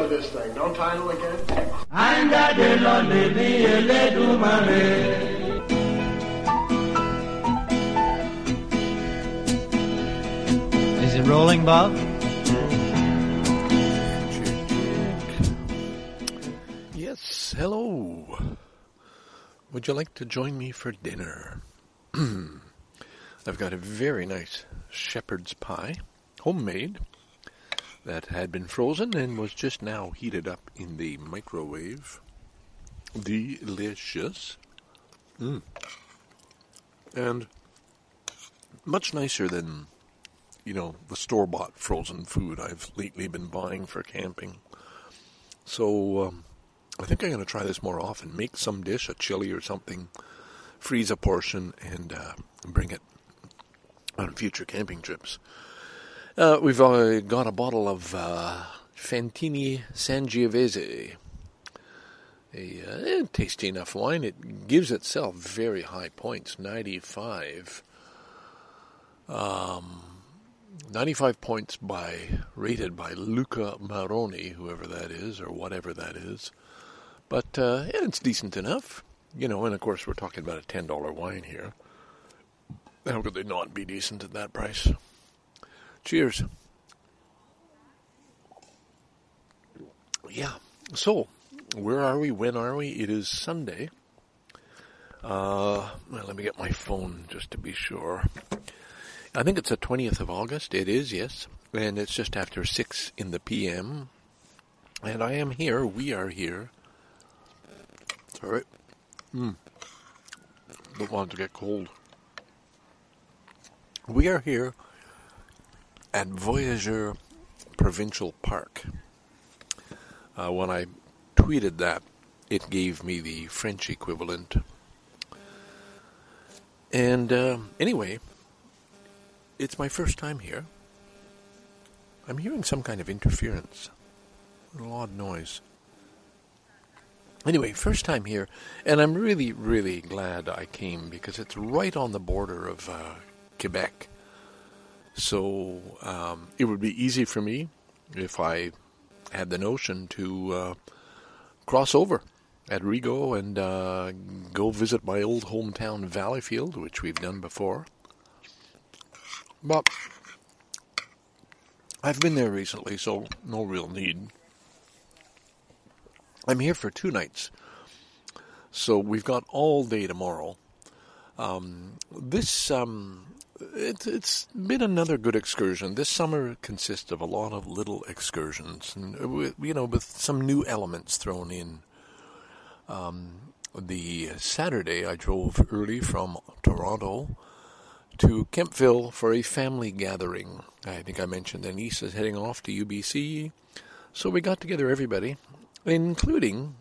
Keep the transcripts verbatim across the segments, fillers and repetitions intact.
title of this thing? No title again? And I did not live here, let do my head. Is it rolling, Bob? Yes, hello. Would you like to join me for dinner? I've got a very nice shepherd's pie, homemade, that had been frozen and was just now heated up in the microwave. Delicious. Mm. And much nicer than, you know, the store-bought frozen food I've lately been buying for camping. So um, I think I'm going to try this more often. Make some dish, a chili or something, freeze a portion, and uh, bring it on future camping trips. Uh, we've uh, got a bottle of uh, Fantini Sangiovese, a uh, tasty enough wine. It gives itself very high points, ninety-five. Um, ninety-five points by rated by Luca Maroni, whoever that is, or whatever that is. But uh, yeah, it's decent enough, you know. And of course, we're talking about a ten dollar wine here. How could they not be decent at that price? Cheers. Yeah, so, where are we? When are we? It is Sunday. Uh, well, let me get my phone just to be sure. I think it's the twentieth of August. It is, yes. And it's just after six in the p m. And I am here. We are here. It's all right. Mm. Don't want it to get cold. We are here at Voyageur Provincial Park. Uh, when I tweeted that, it gave me the French equivalent. And uh, anyway, it's my first time here. I'm hearing some kind of interference. A little odd noise. Anyway, first time here, and I'm really, really glad I came because it's right on the border of uh, Quebec. So um, it would be easy for me if I had the notion to uh, cross over at Rigo and uh, go visit my old hometown Valleyfield, which we've done before. But I've been there recently, so no real need. I'm here for two nights, so we've got all day tomorrow. Um, this... Um, It, it's been another good excursion. This summer consists of a lot of little excursions, and, you know, with some new elements thrown in. Um, the Saturday, I drove early from Toronto to Kemptville for a family gathering. I think I mentioned the niece is heading off to U B C. So we got together, everybody, including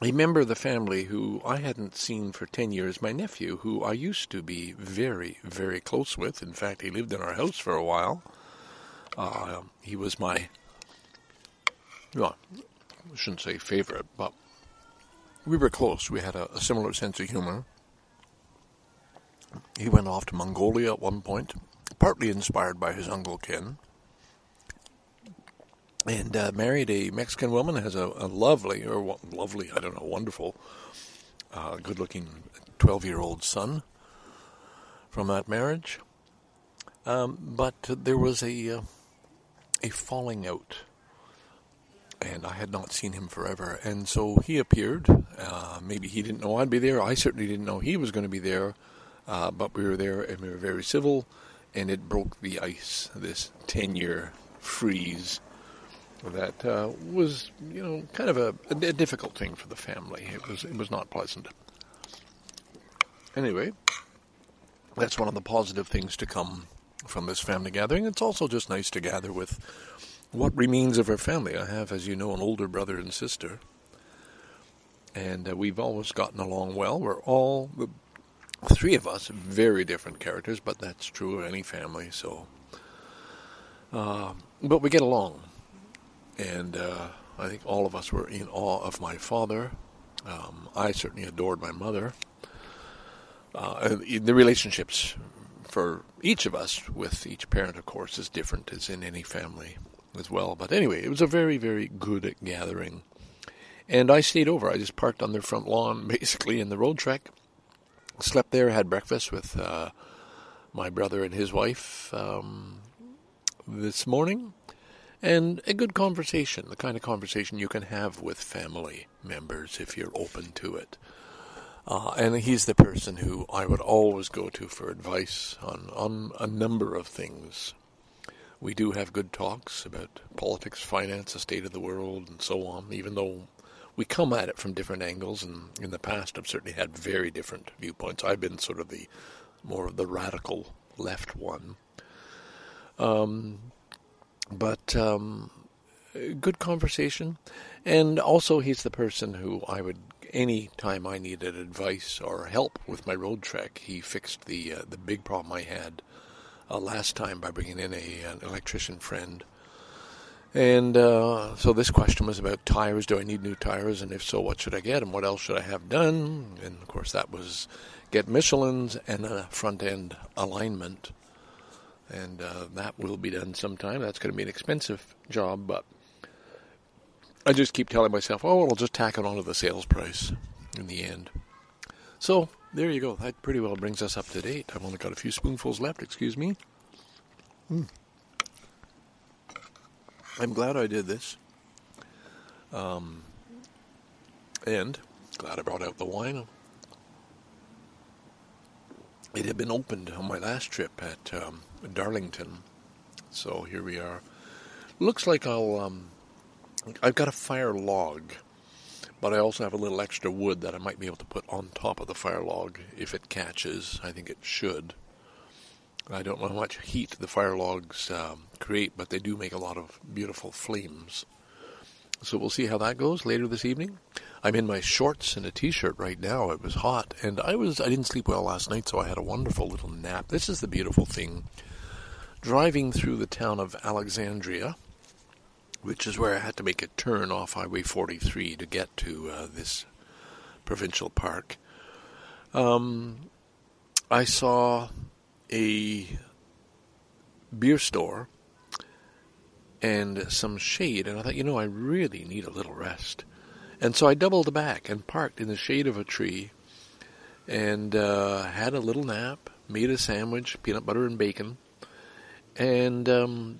a member of the family who I hadn't seen for ten years, my nephew, who I used to be very, very close with. In fact, he lived in our house for a while. Uh, he was my, well, I shouldn't say favorite, but we were close. We had a, a similar sense of humor. He went off to Mongolia at one point, partly inspired by his Uncle Ken. And uh, married a Mexican woman, has a, a lovely, or lovely, I don't know, wonderful, uh, good-looking twelve-year-old son from that marriage. Um, but there was a uh, a falling out, and I had not seen him forever. And so he appeared. Uh, maybe he didn't know I'd be there. I certainly didn't know he was going to be there. Uh, but we were there, and we were very civil, and it broke the ice, this ten-year freeze. That uh, was, you know, kind of a, a difficult thing for the family. It was, it was not pleasant. Anyway, that's one of the positive things to come from this family gathering. It's also just nice to gather with what remains of our family. I have, as you know, an older brother and sister, and uh, we've always gotten along well. We're all, the three of us, very different characters, but that's true of any family. So, uh, but we get along. And uh, I think all of us were in awe of my father. Um, I certainly adored my mother. Uh, the relationships for each of us with each parent, of course, is different, as in any family. as well. But anyway, it was a very, very good gathering. And I stayed over. I just parked on their front lawn, basically, in the Roadtrek. Slept there, had breakfast with uh, my brother and his wife um, this morning. And a good conversation, the kind of conversation you can have with family members if you're open to it. Uh, and he's the person who I would always go to for advice on, on a number of things. We do have good talks about politics, finance, the state of the world, and so on, even though we come at it from different angles, and in the past I've certainly had very different viewpoints. I've been sort of the more of the radical left one. Um, but um, good conversation, and also he's the person who I would, any time I needed advice or help with my road trek, he fixed the uh, the big problem I had uh, last time by bringing in a an electrician friend. And uh, so this question was about tires. Do I need new tires? And if so, what should I get? And what else should I have done? And, of course, that was get Michelins and a front-end alignment. And uh, that will be done sometime. That's going to be an expensive job, but I just keep telling myself, oh, well, I'll just tack it onto the sales price in the end. So there you go. That pretty well brings us up to date. I've only got a few spoonfuls left, excuse me. Mm. I'm glad I did this, um, and glad I brought out the wine. It had been opened on my last trip at um, Darlington, so here we are. Looks like I'll, um, I've got a fire log, but I also have a little extra wood that I might be able to put on top of the fire log if it catches. I think it should. I don't know how much heat the fire logs um, create, but they do make a lot of beautiful flames. So we'll see how that goes later this evening. I'm in my shorts and a t-shirt right now. It was hot, and I was—I didn't sleep well last night, so I had a wonderful little nap. This is the beautiful thing. Driving through the town of Alexandria, which is where I had to make a turn off Highway forty-three to get to uh, this provincial park, um, I saw a beer store and some shade, and I thought, you know, I really need a little rest. And so I doubled back and parked in the shade of a tree and uh, had a little nap, made a sandwich, peanut butter and bacon, and um,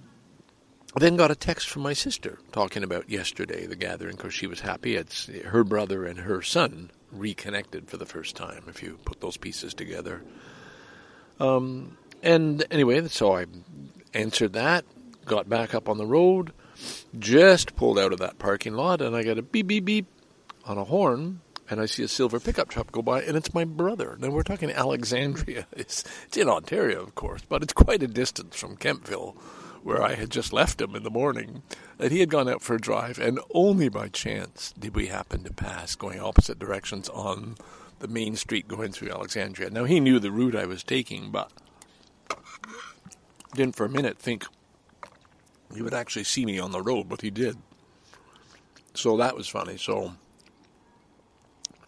then got a text from my sister talking about yesterday, the gathering, because she was happy. It's her brother and her son reconnected for the first time, if you put those pieces together. Um, and anyway, so I answered that, got back up on the road, just pulled out of that parking lot, and I got a beep, beep, beep on a horn, and I see a silver pickup truck go by, and it's my brother. Now, we're talking Alexandria. It's, it's in Ontario, of course, but it's quite a distance from Kemptville, where I had just left him in the morning, and he had gone out for a drive, and only by chance did we happen to pass going opposite directions on the main street going through Alexandria. Now, he knew the route I was taking, but didn't for a minute think he would actually see me on the road, but he did. So that was funny. So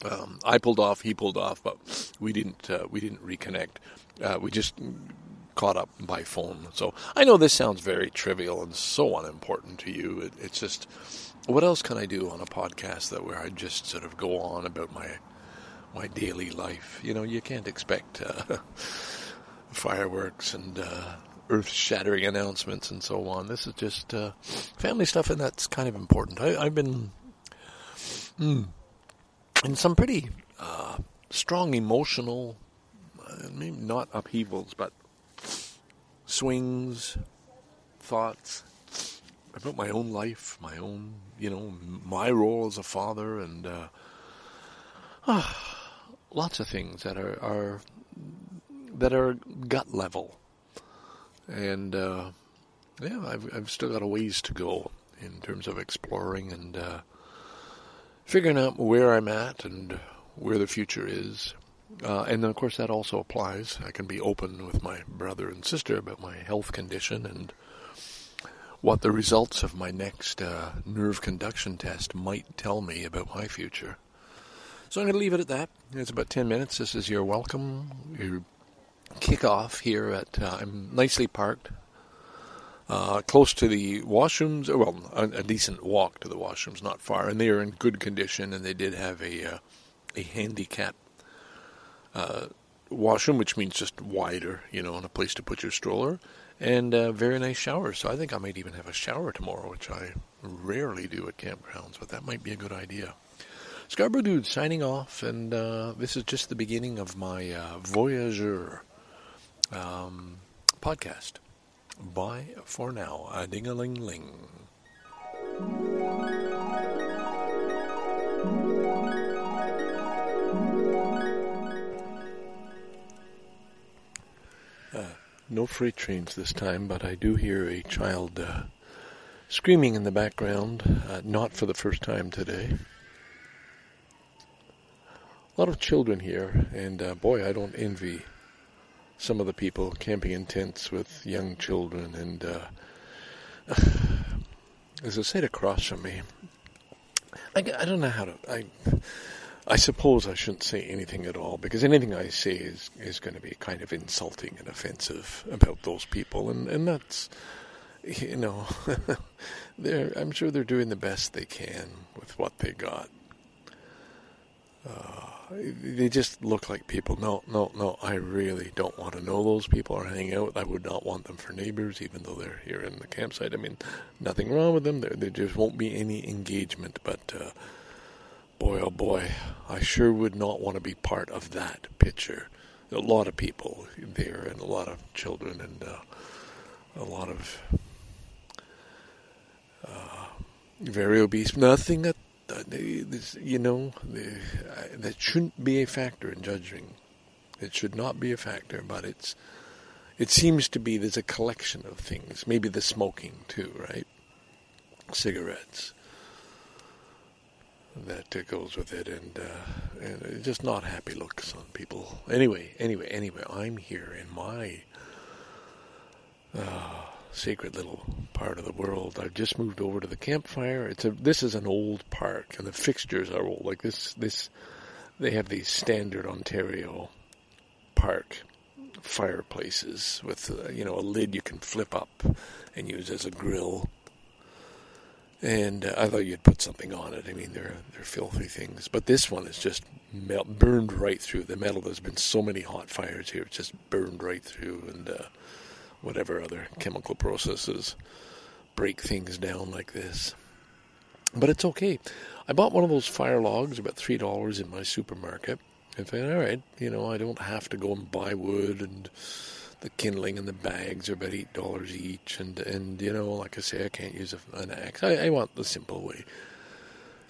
um, I pulled off, he pulled off, but we didn't uh, we didn't reconnect. Uh, we just caught up by phone. So I know this sounds very trivial and so unimportant to you. It, it's just, what else can I do on a podcast that where I just sort of go on about my my daily life? You know, you can't expect uh, fireworks and uh, earth-shattering announcements and so on. This is just uh, family stuff, and that's kind of important. I, I've been mm, in some pretty uh, strong emotional, uh, maybe not upheavals, but swings, thoughts about my own life, my own, you know, my role as a father, and uh, uh lots of things that are, are that are gut level, and uh, yeah, I've I've still got a ways to go in terms of exploring and uh, figuring out where I'm at and where the future is, uh, and then of course that also applies. I can be open with my brother and sister about my health condition and what the results of my next uh, nerve conduction test might tell me about my future. So I'm going to leave it at that. It's about ten minutes. This is your welcome, your kickoff here at, uh, I'm nicely parked uh, close to the washrooms, well, a, a decent walk to the washrooms, not far, and they are in good condition, and they did have a, uh, a handicap uh, washroom, which means just wider, you know, and a place to put your stroller, and uh, very nice showers. So I think I might even have a shower tomorrow, which I rarely do at campgrounds, but that might be a good idea. Scarborough Dude signing off, and uh, this is just the beginning of my uh, Voyageur um, podcast. Bye for now. A ding-a-ling-ling. Uh, no freight trains this time, but I do hear a child uh, screaming in the background, uh, not for the first time today. A lot of children here, and uh, boy, I don't envy some of the people camping in tents with young children. And uh, as I said across from me, I, I don't know how to, I I suppose I shouldn't say anything at all, because anything I say is, is going to be kind of insulting and offensive about those people, and, and that's, you know, they're I'm sure they're doing the best they can with what they got. Uh, they just look like people. No, no, no, I really don't want to know those people or hang out. I would not want them for neighbors, even though they're here in the campsite. I mean, nothing wrong with them. There, there just won't be any engagement. But uh, boy, oh boy, I sure would not want to be part of that picture. A lot of people there, and a lot of children, and uh, a lot of uh, very obese. Nothing at Uh, they, this, you know, they, uh, that shouldn't be a factor in judging. It should not be a factor, but it's. It seems to be there's a collection of things. Maybe the smoking too, right? Cigarettes. That uh, goes with it, and, uh, and just not happy looks on people. Anyway, anyway, anyway, I'm here in my Uh, sacred little part of the world. I've just moved over to the campfire. It's a this is an old park, and the fixtures are old. Like this, this they have these standard Ontario park fireplaces with uh, you know a lid you can flip up and use as a grill. And uh, I thought you'd put something on it. I mean, they're they're filthy things, but this one is just melt, burned right through. The metal. There's been so many hot fires here. It's just burned right through, and. Uh, whatever other chemical processes break things down like this. But it's okay. I bought one of those fire logs, about three dollars in my supermarket. And I thought, all right, you know, I don't have to go and buy wood, and the kindling and the bags are about eight dollars each. And, and you know, like I say, I can't use an axe. I, I want the simple way.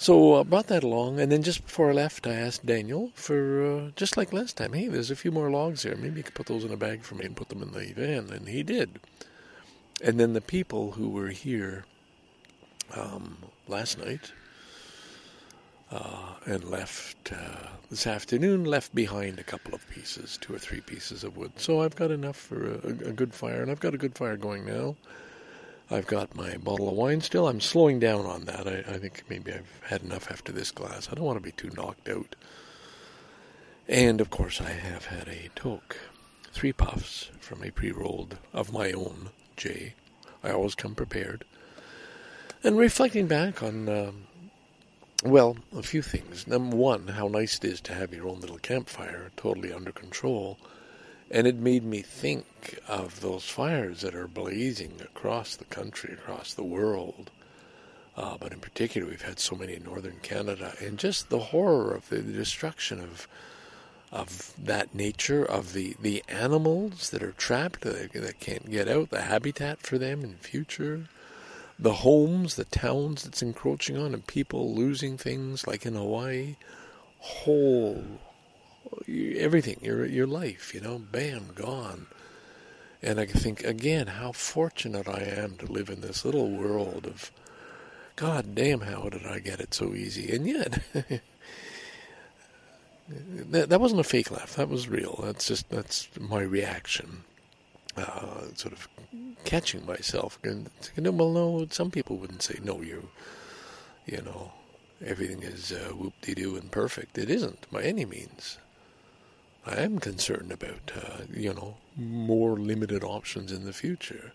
So I uh, brought that along, and then just before I left, I asked Daniel for, uh, just like last time, hey, there's a few more logs there. Maybe you could put those in a bag for me and put them in the van, and he did. And then the people who were here um, last night uh, and left uh, this afternoon left behind a couple of pieces, two or three pieces of wood. So I've got enough for a, a good fire, and I've got a good fire going now. I've got my bottle of wine still. I'm slowing down on that. I, I think maybe I've had enough after this glass. I don't want to be too knocked out. And, of course, I have had a toke. Three puffs from a pre-rolled of my own, Jay. I always come prepared. And reflecting back on, um, well, a few things. Number one, how nice it is to have your own little campfire totally under control. And it made me think of those fires that are blazing across the country, across the world. Uh, but in particular, we've had so many in northern Canada. And just the horror of the, the destruction of of that nature, of the, the animals that are trapped, that, that can't get out, the habitat for them in the future, the homes, the towns that's encroaching on, and people losing things, like in Hawaii. Whole... everything, your your life, you know, bam, gone. And I think, again, how fortunate I am to live in this little world of, God damn, how did I get it so easy? And yet, that, that wasn't a fake laugh. That was real. That's just, that's my reaction. Uh, sort of catching myself. And thinking, well, no, some people wouldn't say, no, you, you know, everything is uh, whoop-de-doo and perfect. It isn't, by any means. I am concerned about, uh, you know, more limited options in the future.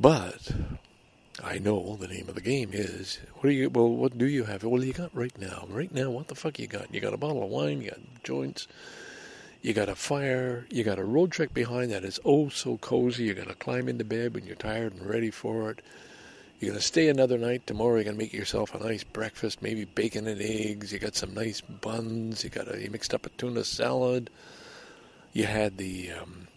But I know the name of the game is, what do you, well, what do you have? Well, you got right now. Right now, what the fuck you got? You got a bottle of wine, you got joints, you got a fire, you got a road trek behind that is oh so cozy. You're going to climb into bed when you're tired and ready for it. You're going to stay another night. Tomorrow you're going to make yourself a nice breakfast, maybe bacon and eggs. You got some nice buns. You got a, you mixed up a tuna salad. You had the um,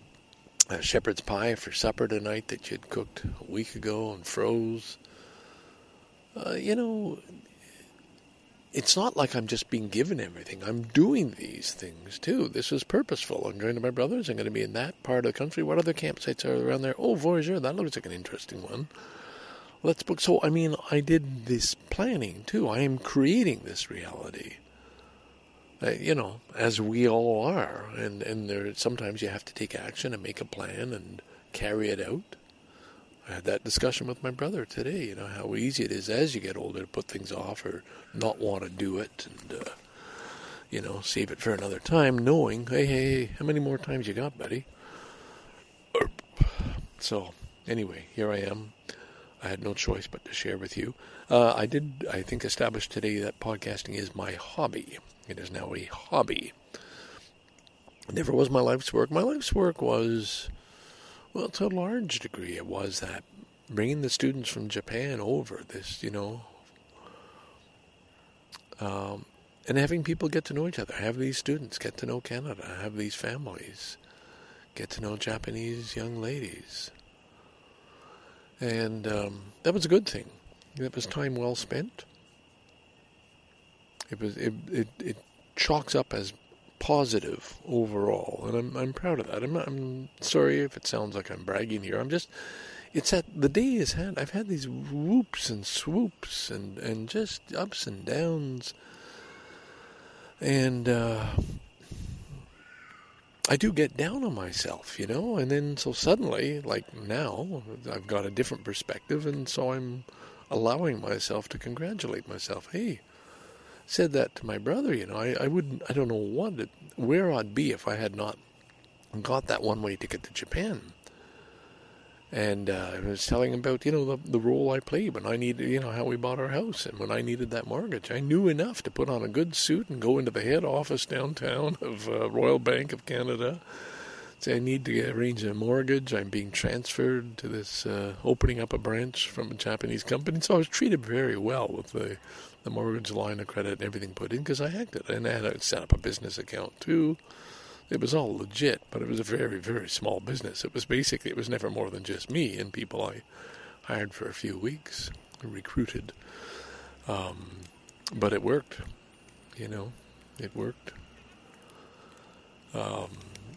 uh, shepherd's pie for supper tonight that you'd cooked a week ago and froze. Uh, you know, it's not like I'm just being given everything. I'm doing these things too. This is purposeful. I'm going to my brother's. I'm going to be in that part of the country. What other campsites are around there? Oh, Voyageur, that looks like an interesting one. Let's book. So, I mean, I did this planning, too. I am creating this reality, uh, you know, as we all are. And, and there, sometimes you have to take action and make a plan and carry it out. I had that discussion with my brother today, you know, how easy it is as you get older to put things off or not want to do it and, uh, you know, save it for another time, knowing, hey, hey, hey, how many more times you got, buddy? So, anyway, here I am. I had no choice but to share with you. Uh, I did, I think, establish today that podcasting is my hobby. It is now a hobby. It never was my life's work. My life's work was, well, to a large degree, it was that bringing the students from Japan over. This, you know, um, and having people get to know each other. Have these students get to know Canada. Have these families get to know Japanese young ladies. And um, that was a good thing. That was time well spent. It was it, it it chalks up as positive overall, and I'm I'm proud of that. I'm not, I'm sorry if it sounds like I'm bragging here. I'm just it's that the day has had. I've had these whoops and swoops and, and just ups and downs, and uh, I do get down on myself, you know, and then so suddenly, like now, I've got a different perspective, and so I'm allowing myself to congratulate myself. Hey, said that to my brother, you know, I, I wouldn't, I don't know what, it, where I'd be if I had not got that one-way ticket to Japan. And uh, I was telling him about, you know, the, the role I played when I needed, you know, how we bought our house and when I needed that mortgage. I knew enough to put on a good suit and go into the head office downtown of uh, Royal Bank of Canada. Say, I need to arrange a mortgage. I'm being transferred to this, uh, opening up a branch from a Japanese company. So I was treated very well with the, the mortgage line of credit and everything put in because I acted. And I had set up a business account too. It was all legit, but it was a very, very small business. It was basically, it was never more than just me and people I hired for a few weeks, recruited. Um, but it worked, you know, it worked. Um,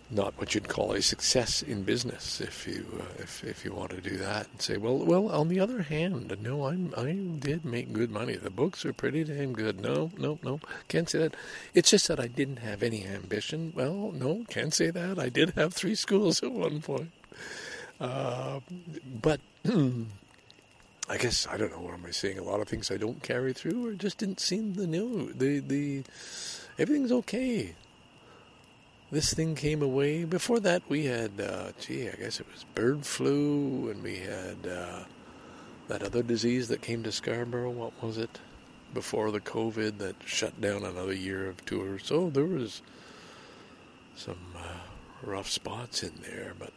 not what you'd call a success in business, if you uh, if if you want to do that and say, well, well. On the other hand, no, I'm I did make good money. The books are pretty damn good. No, no, no, can't say that. It's just that I didn't have any ambition. Well, no, can't say that. I did have three schools at one point, uh, but I guess I don't know what am I saying. A lot of things I don't carry through, or just didn't seem the new. The the everything's okay. This thing came away. Before that, we had, uh, gee, I guess it was bird flu, and we had uh, that other disease that came to Scarborough. What was it? Before the COVID that shut down another year of tours. So there was some uh, rough spots in there. But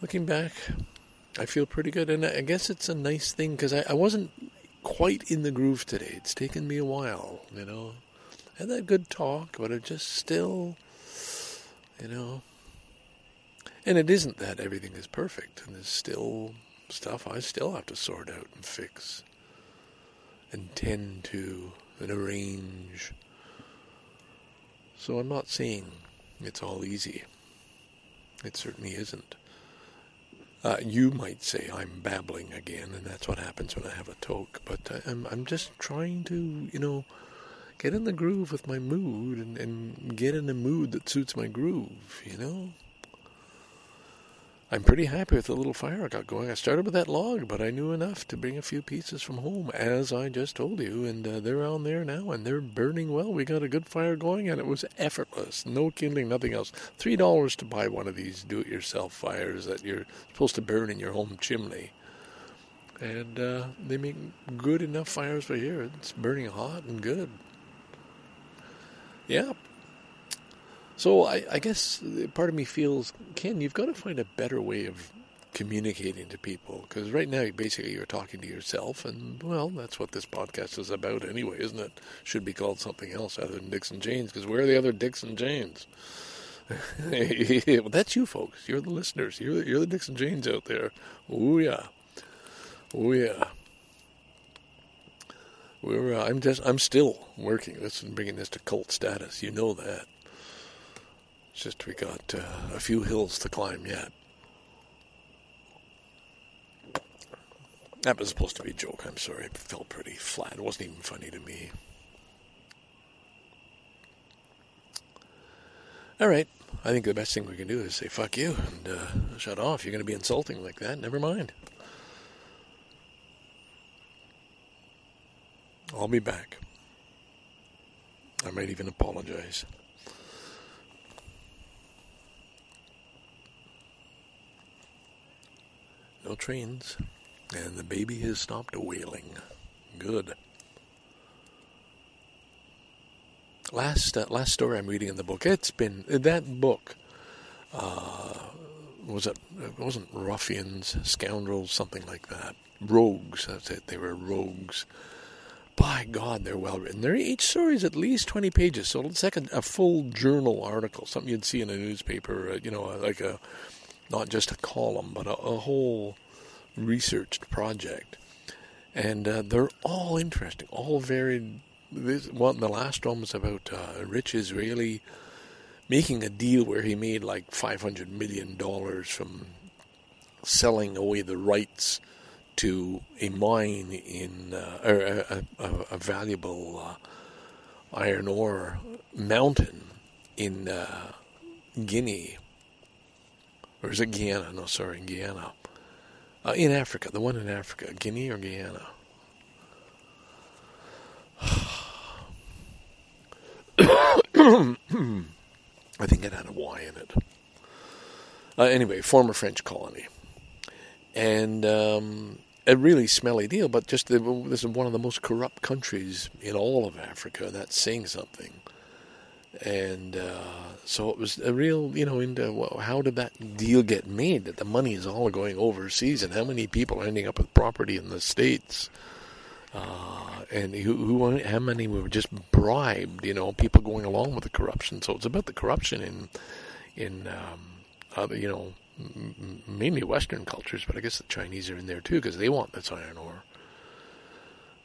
looking back, I feel pretty good. And I guess it's a nice thing because I, I wasn't quite in the groove today. It's taken me a while, you know. Had that good talk, but it just still, you know, and it isn't that everything is perfect, and there's still stuff I still have to sort out and fix and tend to and arrange. So I'm not saying it's all easy. It certainly isn't. Uh, you might say I'm babbling again, and that's what happens when I have a talk, but I, I'm, I'm just trying to, you know, get in the groove with my mood and, and get in a mood that suits my groove, you know? I'm pretty happy with the little fire I got going. I started with that log, but I knew enough to bring a few pieces from home, as I just told you, and uh, they're on there now, and they're burning well. We got a good fire going, and it was effortless. No kindling, nothing else. Three dollars to buy one of these do-it-yourself fires that you're supposed to burn in your home chimney. And uh, they make good enough fires for here. It's burning hot and good. Yeah. So I, I guess part of me feels, Ken, you've got to find a better way of communicating to people. Because right now, basically, you're talking to yourself. And, well, that's what this podcast is about anyway, isn't it? Should be called something else other than Dicks and Janes. Because where are the other Dicks and Janes? Well, that's you, folks. You're the listeners. You're the, you're the Dicks and Janes out there. Oh, yeah. Oh yeah, we're. Uh, I'm just. I'm still working this and bringing this to cult status. You know that. It's just we got uh, a few hills to climb yet. That was supposed to be a joke. I'm sorry. It fell pretty flat. It wasn't even funny to me. All right. I think the best thing we can do is say "fuck you" and uh, shut off. You're going to be insulting like that. Never mind. I'll be back. I might even apologize. No trains. And the baby has stopped wailing. Good. Last uh, last story I'm reading in the book. It's been... That book... Uh, was it... It wasn't Ruffians, Scoundrels, something like that. Rogues, that's it. They were rogues. By God, they're well written. They're, each story is at least twenty pages, so it's like a, a full journal article, something you'd see in a newspaper, uh, you know, like a, not just a column, but a, a whole researched project. And uh, they're all interesting, all varied. This, well, the last one was about uh, rich Israeli making a deal where he made like five hundred million dollars from selling away the rights to a mine in, uh, or a, a, a valuable uh, iron ore mountain in uh, Guinea, or is it Guyana? No, sorry, Guyana. Uh, in Africa, the one in Africa, Guinea or Guyana? I think it had a Y in it. Uh, anyway, former French colony. And um, a really smelly deal, but just the, this is one of the most corrupt countries in all of Africa. That's saying something. And uh, so it was a real, you know, into well, how did that deal get made? That the money is all going overseas, and how many people are ending up with property in the States? Uh, and who, who, how many were just bribed? You know, people going along with the corruption. So it's about the corruption in, in, um, other, you know. Mainly Western cultures, but I guess the Chinese are in there too, because they want this iron ore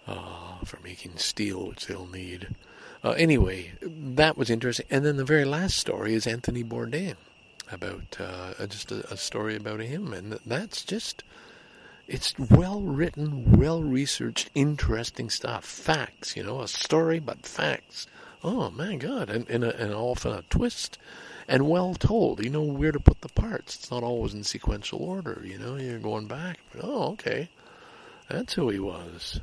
uh, for making steel, which they'll need. Uh, anyway, that was interesting. And then the very last story is Anthony Bourdain, about uh, just a, a story about him, and that's just, it's well-written, well-researched, interesting stuff. Facts, you know, a story, but facts. Oh, my God, and, and, a, and often a twist. And well told, you know where to put the parts. It's not always in sequential order, you know. You're going back. Oh, okay, that's who he was.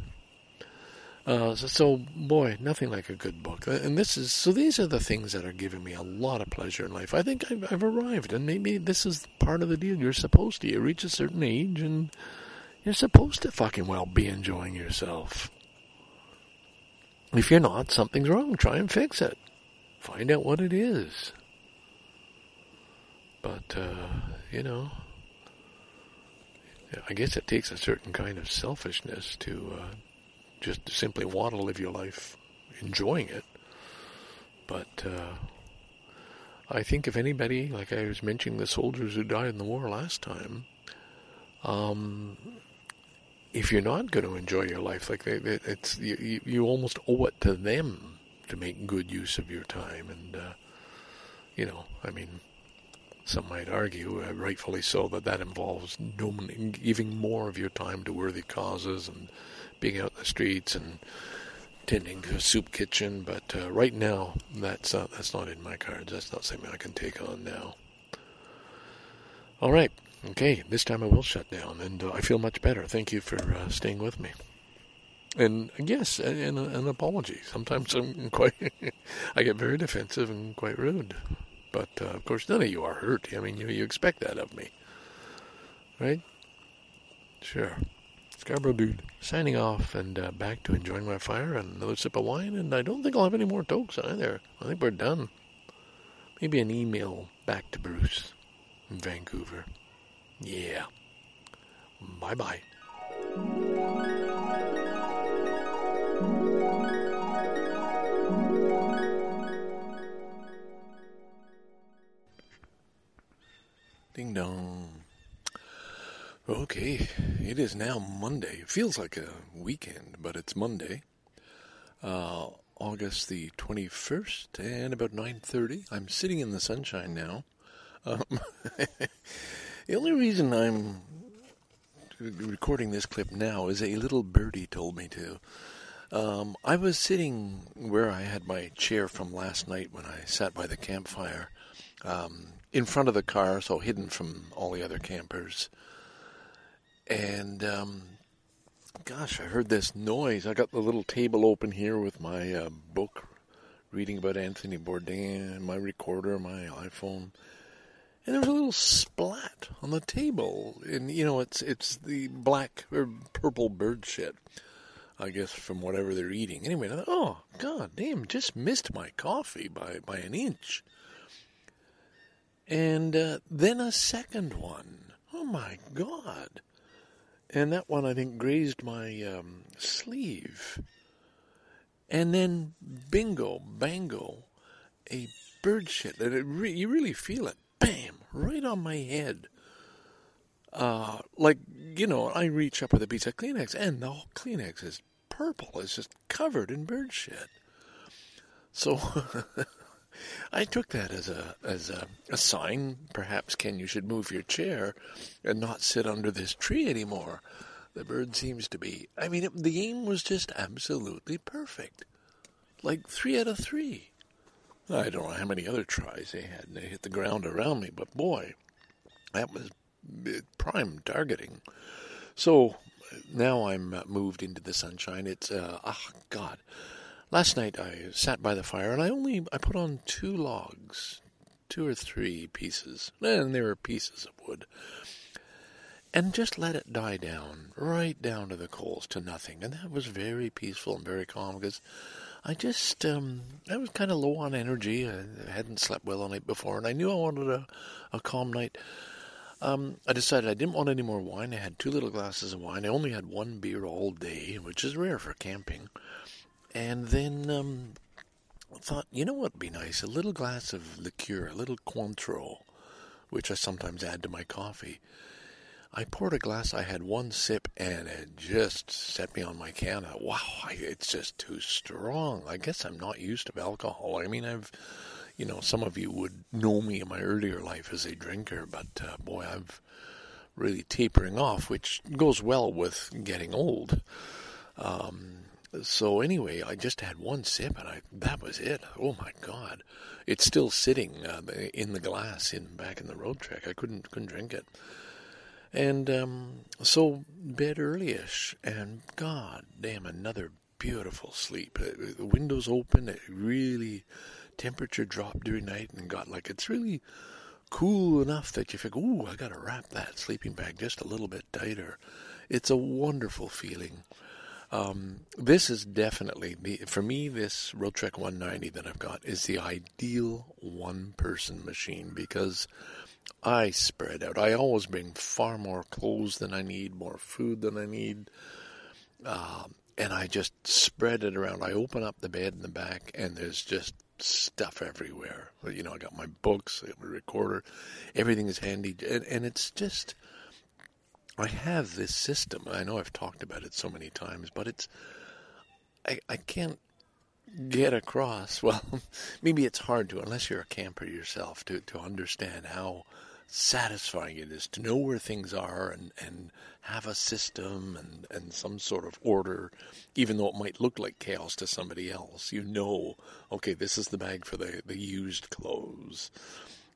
Uh, so, so, boy, nothing like a good book. And this is so. These are the things that are giving me a lot of pleasure in life. I think I've, I've arrived, and maybe this is part of the deal. You're supposed to. You reach a certain age, and you're supposed to fucking well be enjoying yourself. If you're not, something's wrong. Try and fix it. Find out what it is. But, uh, you know, I guess it takes a certain kind of selfishness to uh, just simply want to live your life enjoying it. But uh, I think if anybody, like I was mentioning the soldiers who died in the war last time, um, if you're not going to enjoy your life, like they, they, it's you, you almost owe it to them to make good use of your time. And, uh, you know, I mean... Some might argue, uh, rightfully so, that that involves doing, giving more of your time to worthy causes and being out in the streets and tending to a soup kitchen. But uh, right now, that's not, that's not in my cards. That's not something I can take on now. All right. Okay, this time I will shut down, and uh, I feel much better. Thank you for uh, staying with me. And yes, an, an apology. Sometimes I'm quite, I get very defensive and quite rude. But uh, of course, none of you are hurt. I mean, you you expect that of me, right? Sure. Scarborough Dude signing off, and uh, back to enjoying my fire and another sip of wine. And I don't think I'll have any more tokes either. I think we're done. Maybe an email back to Bruce in Vancouver. Yeah. Bye-bye. Ding dong. Okay, it is now Monday. It feels like a weekend, but it's Monday. Uh, August the twenty-first, and about nine thirty. I'm sitting in the sunshine now. Um, the only reason I'm recording this clip now is a little birdie told me to. Um, I was sitting where I had my chair from last night when I sat by the campfire, um, in front of the car, so hidden from all the other campers. And, um, gosh, I heard this noise. I got the little table open here with my uh, book, reading about Anthony Bourdain, my recorder, my iPhone. And there was a little splat on the table. And, you know, it's it's the black or purple bird shit, I guess, from whatever they're eating. Anyway, I thought, oh, god damn, just missed my coffee by, by an inch. And uh, then a second one. Oh, my god. And that one, I think, grazed my um, sleeve. And then, bingo, bango, a bird shit. That it re- you really feel it. Bam! Right on my head. Uh, like, you know, I reach up with a piece of Kleenex, and the whole Kleenex is purple. It's just covered in bird shit. So I took that as a as a, a sign, perhaps, Ken, you should move your chair and not sit under this tree anymore. The bird seems to be. I mean, it, the aim was just absolutely perfect. Like three out of three. I don't know how many other tries they had, and they hit the ground around me, but boy, that was prime targeting. So now I'm moved into the sunshine. It's, uh, ah, god. Last night I sat by the fire, and I only, I put on two logs, two or three pieces, and they were pieces of wood, and just let it die down, right down to the coals, to nothing. And that was very peaceful and very calm, because I just, um, I was kind of low on energy. I hadn't slept well the night before, and I knew I wanted a, a calm night. Um, I decided I didn't want any more wine. I had two little glasses of wine. I only had one beer all day, which is rare for camping. And then um, I thought, you know what would be nice? A little glass of liqueur, a little Cointreau, which I sometimes add to my coffee. I poured a glass. I had one sip, and it just set me on my can. I, wow, I, it's just too strong. I guess I'm not used to alcohol. I mean, I've, you know, some of you would know me in my earlier life as a drinker, but uh, boy, I'm really tapering off, which goes well with getting old. Um... So anyway, I just had one sip, and I, that was it. Oh, my god. It's still sitting uh, in the glass in back in the Roadtrek. I couldn't couldn't drink it. And um, so bed early-ish, and god damn, another beautiful sleep. The windows open. It really, temperature dropped during night and got like, it's really cool enough that you think, ooh, I got to wrap that sleeping bag just a little bit tighter. It's a wonderful feeling. Um, this is definitely, the, for me, this Roadtrek one ninety that I've got is the ideal one-person machine, because I spread out. I always bring far more clothes than I need, more food than I need, uh, and I just spread it around. I open up the bed in the back, and there's just stuff everywhere. You know, I got my books, I got my recorder, everything is handy, and, and it's just... I have this system. I know I've talked about it so many times, but it's, I, I can't get across, well, maybe it's hard to, unless you're a camper yourself, to, to understand how satisfying it is to know where things are and, and have a system and, and some sort of order, even though it might look like chaos to somebody else. You know, okay, this is the bag for the, the used clothes.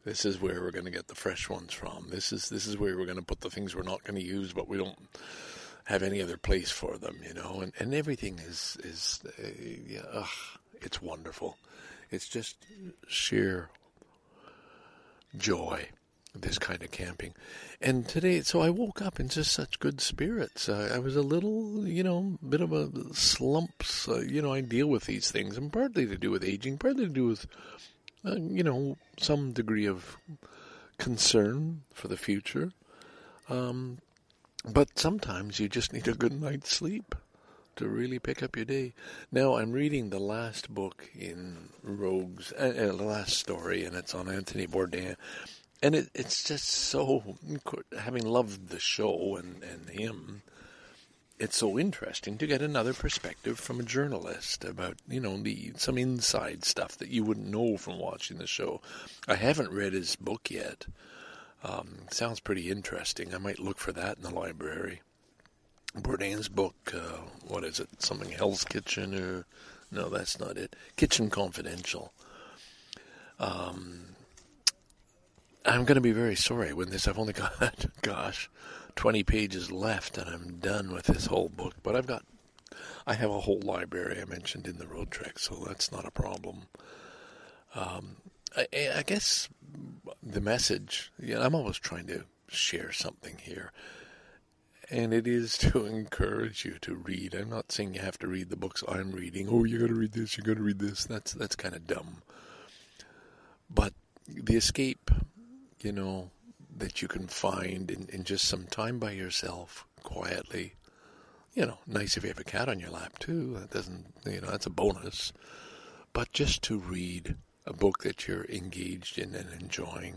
This is where we're going to get the fresh ones from. This is this is where we're going to put the things we're not going to use, but we don't have any other place for them, you know. And, and everything is, is uh, yeah, ugh, it's wonderful. It's just sheer joy, this kind of camping. And today, so I woke up in just such good spirits. Uh, I was a little, you know, bit of a slump. Uh, you know, I deal with these things, and partly to do with aging, partly to do with, uh, you know, some degree of concern for the future. Um, but sometimes you just need a good night's sleep to really pick up your day. Now I'm reading the last book in Rogues, uh, uh, the last story, and it's on Anthony Bourdain. And it, it's just so, having loved the show and, and him, it's so interesting to get another perspective from a journalist about, you know, the some inside stuff that you wouldn't know from watching the show. I haven't read his book yet. Um, sounds pretty interesting. I might look for that in the library. Bourdain's book, uh, what is it, something Hell's Kitchen or, no, that's not it. Kitchen Confidential. Um... I'm going to be very sorry when this, I've only got, gosh, twenty pages left and I'm done with this whole book. But I've got, I have a whole library I mentioned in the road trek, so that's not a problem. Um, I, I guess the message, you know, I'm always trying to share something here. And it is to encourage you to read. I'm not saying you have to read the books I'm reading. Oh, you got to read this, you got to read this. That's, that's kind of dumb. But the escape, you know, that you can find in, in just some time by yourself, quietly. You know, nice if you have a cat on your lap, too. That doesn't, you know, that's a bonus. But just to read a book that you're engaged in and enjoying.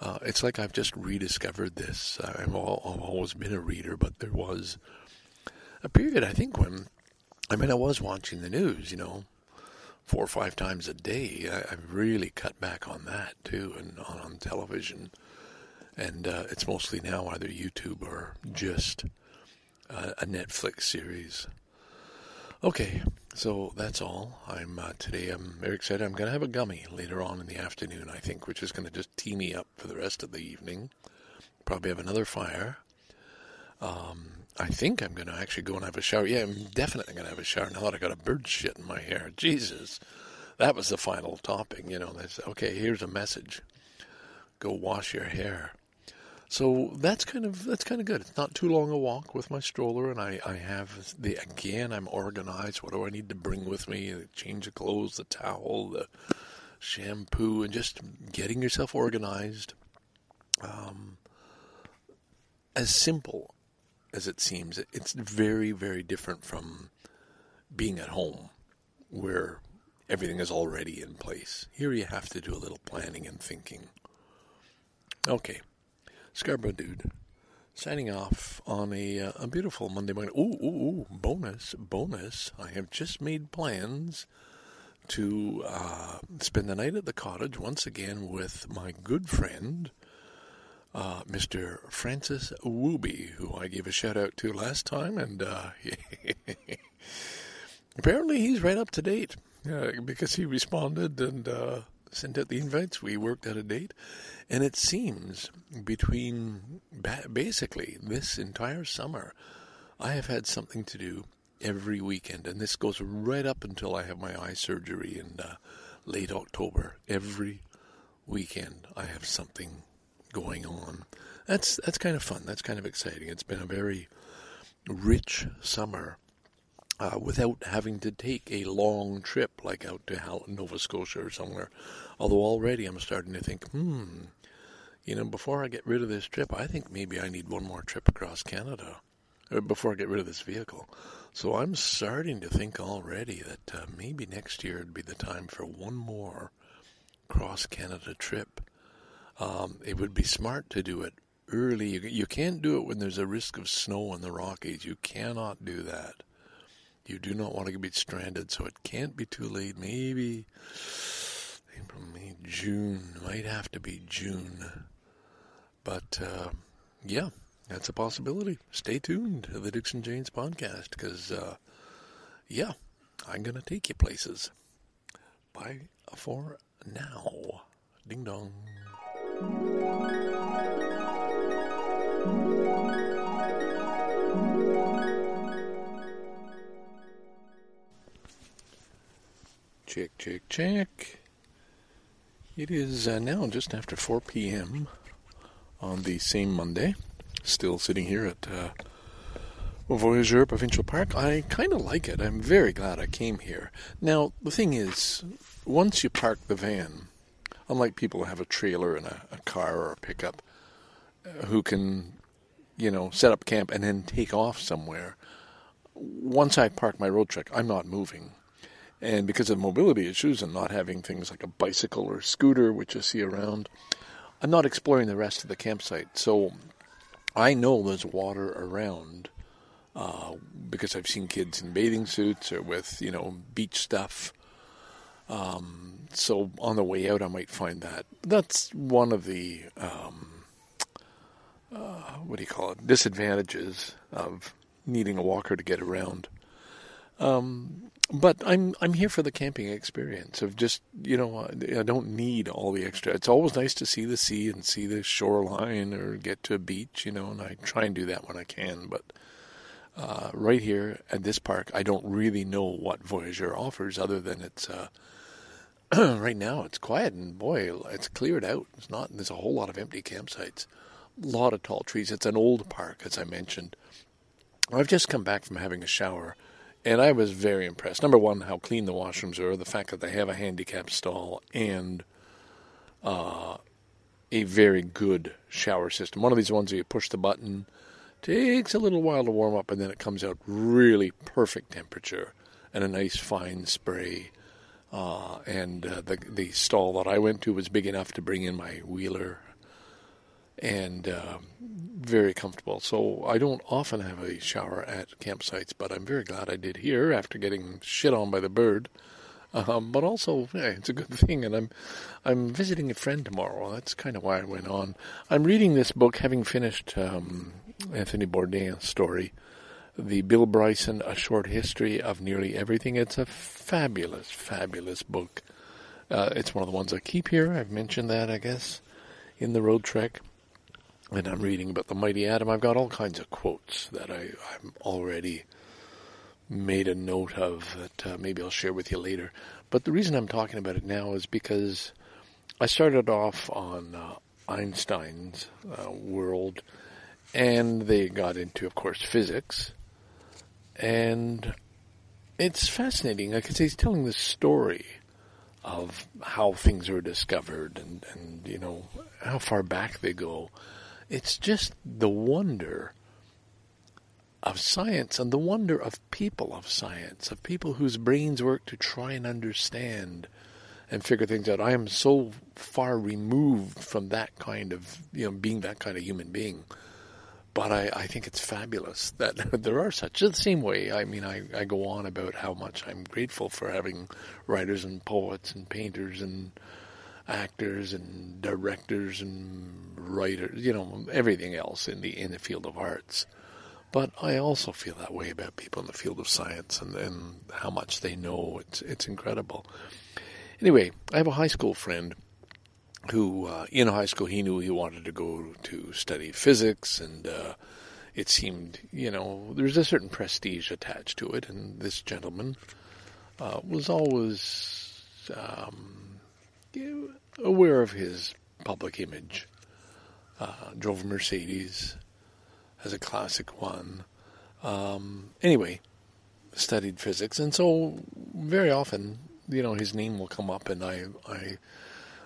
Uh, it's like I've just rediscovered this. I've, all, I've always been a reader, but there was a period, I think, when, I mean, I was watching the news, you know, four or five times a day. I, I've really cut back on that too, and on, on television. And uh, it's mostly now either YouTube or just uh, a Netflix series. Okay, so that's all. I'm uh, today I'm very excited. I'm going to have a gummy later on in the afternoon, I think, which is going to just tee me up for the rest of the evening. Probably have another fire. Um, I think I'm going to actually go and have a shower. Yeah, I'm definitely going to have a shower now that I got a bird shit in my hair. Jesus, that was the final topic, you know. This, okay, here's a message: go wash your hair. So that's kind of that's kind of good. It's not too long a walk with my stroller, and I, I have the again. I'm organized. What do I need to bring with me? The change of clothes, the towel, the shampoo, and just getting yourself organized. Um, as simple as it seems, it's very, very different from being at home where everything is already in place. Here you have to do a little planning and thinking. Okay, Scarborough Dude, signing off on a, uh, a beautiful Monday morning. Ooh, ooh, ooh, bonus, bonus. I have just made plans to uh, spend the night at the cottage once again with my good friend, Uh, Mister Francis Wooby, who I gave a shout-out to last time, and uh, apparently he's right up to date, uh, because he responded and uh, sent out the invites. We worked out a date, and it seems between ba- basically this entire summer, I have had something to do every weekend, and this goes right up until I have my eye surgery in uh, late October. Every weekend I have something going on. That's that's kind of fun. That's kind of exciting. It's been a very rich summer uh, without having to take a long trip like out to Hal- Nova Scotia or somewhere. Although already I'm starting to think, hmm, you know, before I get rid of this trip, I think maybe I need one more trip across Canada before I get rid of this vehicle. So I'm starting to think already that uh, maybe next year would be the time for one more cross-Canada trip. Um, it would be smart to do it early. You, you can't do it when there's a risk of snow in the Rockies. You cannot do that. You do not want to be stranded, so it can't be too late. Maybe April, May, June. Might have to be June. But, uh, yeah, that's a possibility. Stay tuned to the Dicks and Janes podcast because, uh, yeah, I'm going to take you places. Bye for now. Ding dong. Check, check, check. It is uh, now just after four p.m. on the same Monday. Still sitting here at uh, Voyageur Provincial Park. I kind of like it. I'm very glad I came here. Now, the thing is, once you park the van, unlike people who have a trailer and a, a car or a pickup, uh, who can, you know, set up camp and then take off somewhere, once I park my Roadtrek, I'm not moving. And because of mobility issues and not having things like a bicycle or scooter, which I see around, I'm not exploring the rest of the campsite. So I know there's water around uh, because I've seen kids in bathing suits or with, you know, beach stuff. Um, so on the way out, I might find that. That's one of the, um, uh, what do you call it, disadvantages of needing a walker to get around. Um, but I'm I'm here for the camping experience of just, you know, I don't need all the extra. It's always nice to see the sea and see the shoreline or get to a beach, you know, and I try and do that when I can. But uh, right here at this park, I don't really know what Voyageur offers other than it's, uh, right now it's quiet and boy, it's cleared out. It's not, there's a whole lot of empty campsites, a lot of tall trees. It's an old park, as I mentioned. I've just come back from having a shower. And I was very impressed. Number one, how clean the washrooms are, the fact that they have a handicap stall and uh, a very good shower system. One of these ones where you push the button, takes a little while to warm up, and then it comes out really perfect temperature and a nice fine spray. Uh, and uh, the, the stall that I went to was big enough to bring in my wheeler and uh, very comfortable. So I don't often have a shower at campsites, but I'm very glad I did here after getting shit on by the bird. Um, but also, yeah, it's a good thing, and I'm I'm visiting a friend tomorrow. That's kind of why I went on. I'm reading this book, having finished um, Anthony Bourdain's story, the Bill Bryson, A Short History of Nearly Everything. It's a fabulous, fabulous book. Uh, it's one of the ones I keep here. I've mentioned that, I guess, in the road trek. And I'm reading about the mighty atom. I've got all kinds of quotes that I, I've already made a note of that uh, maybe I'll share with you later. But the reason I'm talking about it now is because I started off on uh, Einstein's uh, world, and they got into, of course, physics. And it's fascinating because he's telling this story of how things are discovered and, and, you know, how far back they go. It's just the wonder of science and the wonder of people of science, of people whose brains work to try and understand and figure things out. I am so far removed from that kind of, you know, being that kind of human being. But I, I think it's fabulous that there are such. The same way, I mean, I, I go on about how much I'm grateful for having writers and poets and painters and actors and directors and writers, you know, everything else in the in the field of arts. But I also feel that way about people in the field of science and, and how much they know. It's it's incredible. Anyway, I have a high school friend who, uh, in high school, he knew he wanted to go to study physics, and uh, it seemed, you know, there's a certain prestige attached to it, and this gentleman uh, was always... Um, aware of his public image. Uh, drove a Mercedes as a classic one. Um, anyway, studied physics. And so very often, you know, his name will come up and I, I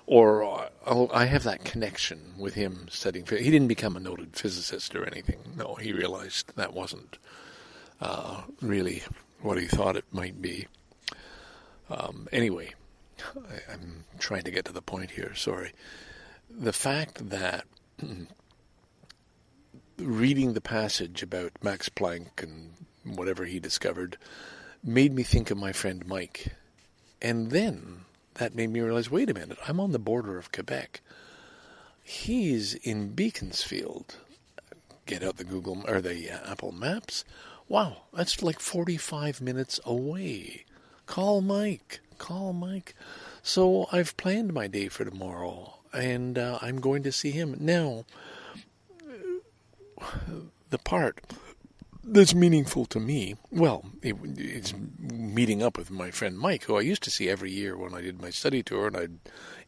or I'll, I have that connection with him studying physics. He didn't become a noted physicist or anything. No, he realized that wasn't uh, really what he thought it might be. Um, anyway, I, I'm trying to get to the point here, sorry. The fact that reading the passage about Max Planck and whatever he discovered made me think of my friend Mike. And then that made me realize, wait a minute, I'm on the border of Quebec. He's in Beaconsfield. Get out the Google or the uh, Apple Maps. Wow, that's like forty-five minutes away. Call Mike. Call Mike. So I've planned my day for tomorrow, and uh, I'm going to see him. Now, the part that's meaningful to me, well, it, it's meeting up with my friend Mike, who I used to see every year when I did my study tour, and I'd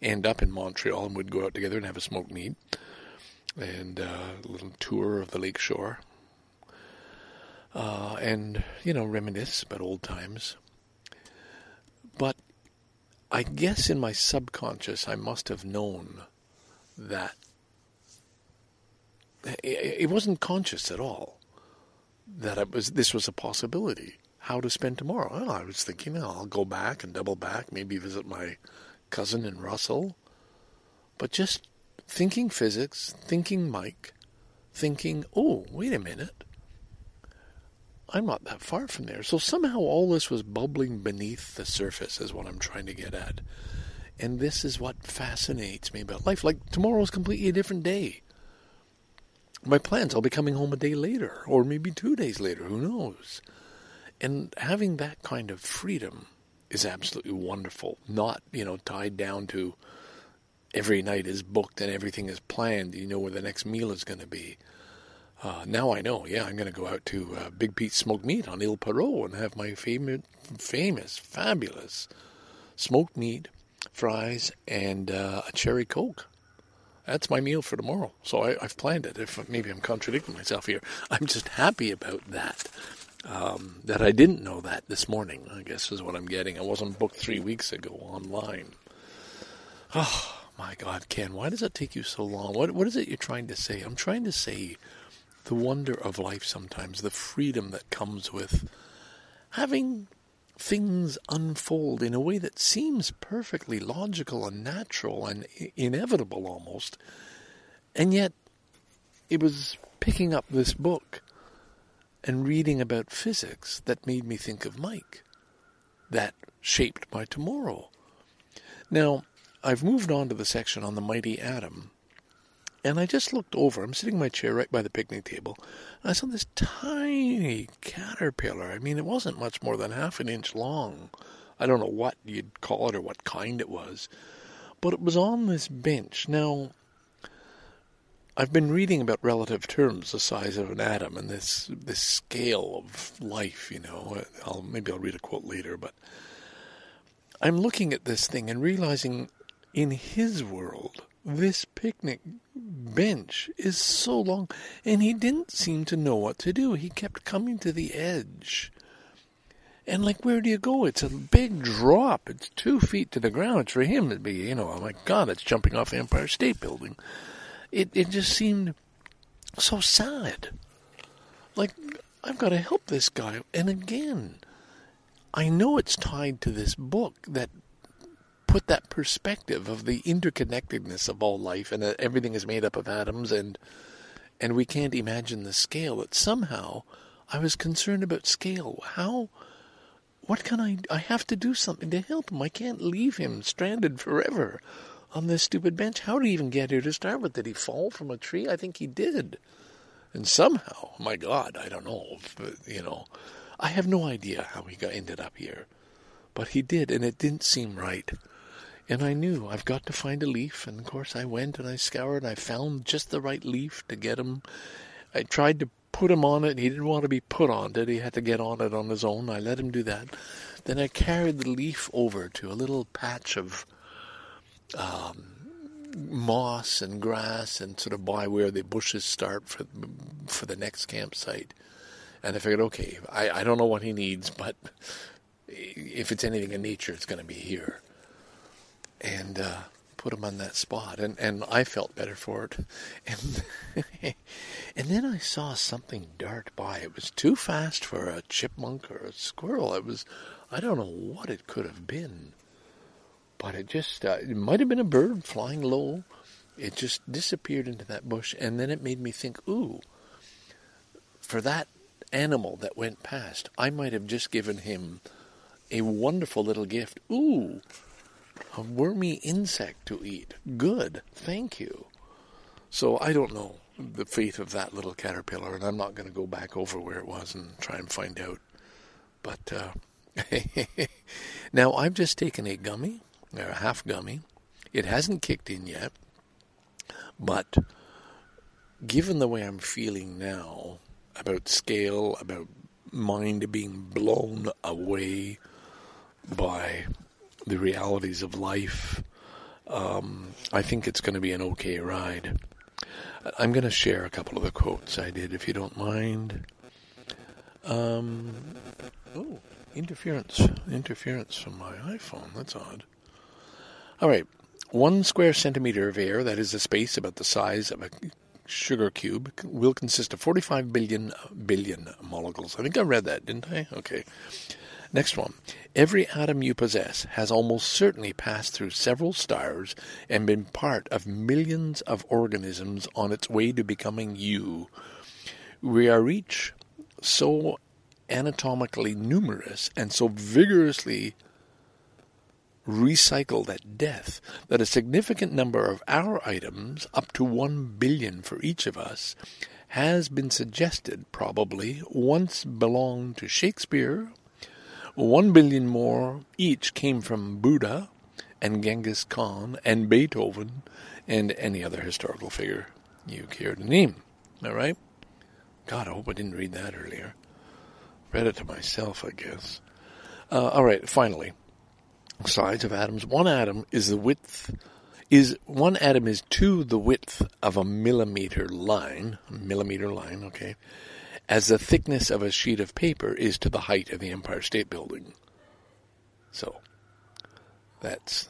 end up in Montreal and would go out together and have a smoked meat and uh, a little tour of the lake shore. Uh, and, you know, reminisce about old times. But I guess in my subconscious I must have known that it wasn't conscious at all that it was this was a possibility. How to spend tomorrow? Well, I was thinking, oh, I'll go back and double back, maybe visit my cousin in Russell. But just thinking physics, thinking Mike, thinking, oh, wait a minute, I'm not that far from there. So somehow all this was bubbling beneath the surface is what I'm trying to get at. And this is what fascinates me about life. Like, tomorrow's completely a different day. My plans, I'll be coming home a day later, or maybe two days later, who knows? And having that kind of freedom is absolutely wonderful. Not, you know, tied down to every night is booked and everything is planned. You know where the next meal is going to be. Uh, now I know, yeah, I'm going to go out to uh, Big Pete's Smoked Meat on Ile Perrot and have my fam- famous, fabulous smoked meat, fries, and uh, a cherry Coke. That's my meal for tomorrow. So I, I've planned it. If maybe I'm contradicting myself here. I'm just happy about that, um, that I didn't know that this morning, I guess is what I'm getting. I wasn't booked three weeks ago online. Oh, my God, Ken, why does it take you so long? What What is it you're trying to say? I'm trying to say the wonder of life sometimes, the freedom that comes with having things unfold in a way that seems perfectly logical and natural and i- inevitable almost. And yet, it was picking up this book and reading about physics that made me think of Mike, that shaped my tomorrow. Now, I've moved on to the section on the mighty atom. And I just looked over. I'm sitting in my chair right by the picnic table. And I saw this tiny caterpillar. I mean, it wasn't much more than half an inch long. I don't know what you'd call it or what kind it was. But it was on this bench. Now, I've been reading about relative terms, the size of an atom, and this this scale of life, you know. I'll, maybe I'll read a quote later. But I'm looking at this thing and realizing in his world, this picnic bench is so long, and he didn't seem to know what to do. He kept coming to the edge. And, like, where do you go? It's a big drop. It's two feet to the ground. It's for him to be, you know, oh, my God, it's jumping off Empire State Building. It, it just seemed so sad. Like, I've got to help this guy. And, again, I know it's tied to this book that put that perspective of the interconnectedness of all life and that everything is made up of atoms and and we can't imagine the scale. That somehow I was concerned about scale. How, what can I, I have to do something to help him. I can't leave him stranded forever on this stupid bench. How did he even get here to start with? Did he fall from a tree? I think he did. And somehow, my God, I don't know, if, you know, I have no idea how he got ended up here. But he did, and it didn't seem right. And I knew I've got to find a leaf. And, of course, I went and I scoured and I found just the right leaf to get him. I tried to put him on it. And he didn't want to be put on it. He had to get on it on his own. I let him do that. Then I carried the leaf over to a little patch of um, moss and grass and sort of by where the bushes start for, for the next campsite. And I figured, okay, I, I don't know what he needs, but if it's anything in nature, it's going to be here. And uh, put him on that spot. And, and I felt better for it. And and then I saw something dart by. It was too fast for a chipmunk or a squirrel. It was, I don't know what it could have been. But it just, uh, it might have been a bird flying low. It just disappeared into that bush. And then it made me think, ooh, for that animal that went past, I might have just given him a wonderful little gift. Ooh, a wormy insect to eat. Good, thank you. So I don't know the fate of that little caterpillar, and I'm not going to go back over where it was and try and find out. But uh, now I've just taken a gummy, or a half gummy. It hasn't kicked in yet, but given the way I'm feeling now, about scale, about mind being blown away by the realities of life. Um, I think it's going to be an okay ride. I'm going to share a couple of the quotes I did, if you don't mind. Um, oh, interference. Interference from my iPhone. That's odd. All right. One square centimeter of air, that is a space about the size of a sugar cube, will consist of forty-five billion billion molecules. I think I read that, didn't I? Okay. Next one. Every atom you possess has almost certainly passed through several stars and been part of millions of organisms on its way to becoming you. We are each so anatomically numerous and so vigorously recycled at death that a significant number of our items, up to one billion for each of us, has been suggested probably once belonged to Shakespeare. One billion more each came from Buddha and Genghis Khan and Beethoven and any other historical figure you care to name. All right? God, I hope I didn't read that earlier. Read it to myself, I guess. Uh, all right, finally, size of atoms. One atom is the width, is one atom is to the width of a millimeter line, millimeter line, okay, as the thickness of a sheet of paper is to the height of the Empire State Building. So, that's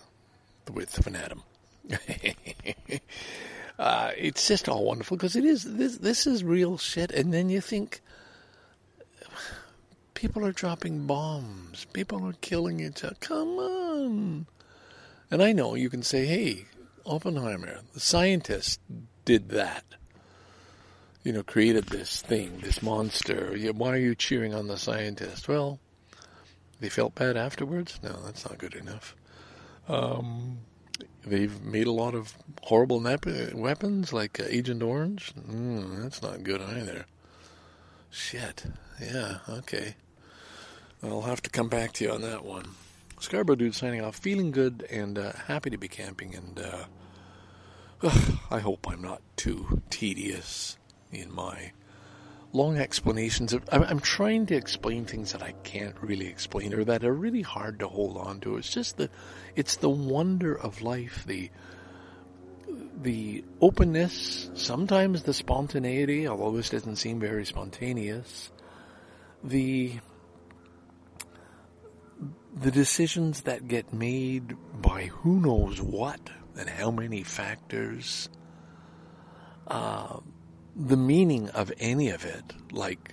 the width of an atom. uh, it's just all wonderful, because it is, this, this is real shit, and then you think, people are dropping bombs, people are killing each other, come on! And I know you can say, hey, Oppenheimer, the scientist did that. You know, created this thing, this monster. Why are you cheering on the scientist? Well, they felt bad afterwards? No, that's not good enough. Um, they've made a lot of horrible nap- weapons like uh, Agent Orange? Mm, that's not good either. Shit. Yeah, okay. I'll have to come back to you on that one. Scarborough Dude signing off, feeling good and uh, happy to be camping, and uh, ugh, I hope I'm not too tedious in my long explanations. Of, I'm, I'm trying to explain things that I can't really explain or that are really hard to hold on to. It's just the, it's the wonder of life, the the openness, sometimes the spontaneity, although this doesn't seem very spontaneous, the the decisions that get made by who knows what and how many factors, uh, the meaning of any of it. Like,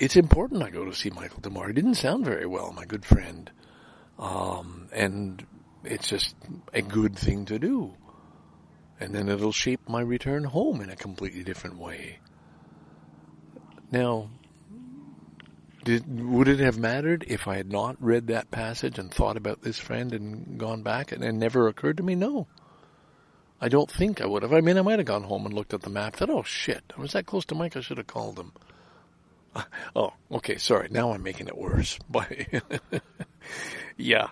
it's important I go to see Michael tomorrow. He didn't sound very well, my good friend. Um, and it's just a good thing to do. And then it'll shape my return home in a completely different way. Now, did, would it have mattered if I had not read that passage and thought about this friend and gone back and it never occurred to me? No. I don't think I would have. I mean, I might have gone home and looked at the map, thought, oh, shit, I was that close to Mike, I should have called him. Oh, okay, sorry, now I'm making it worse. But yeah,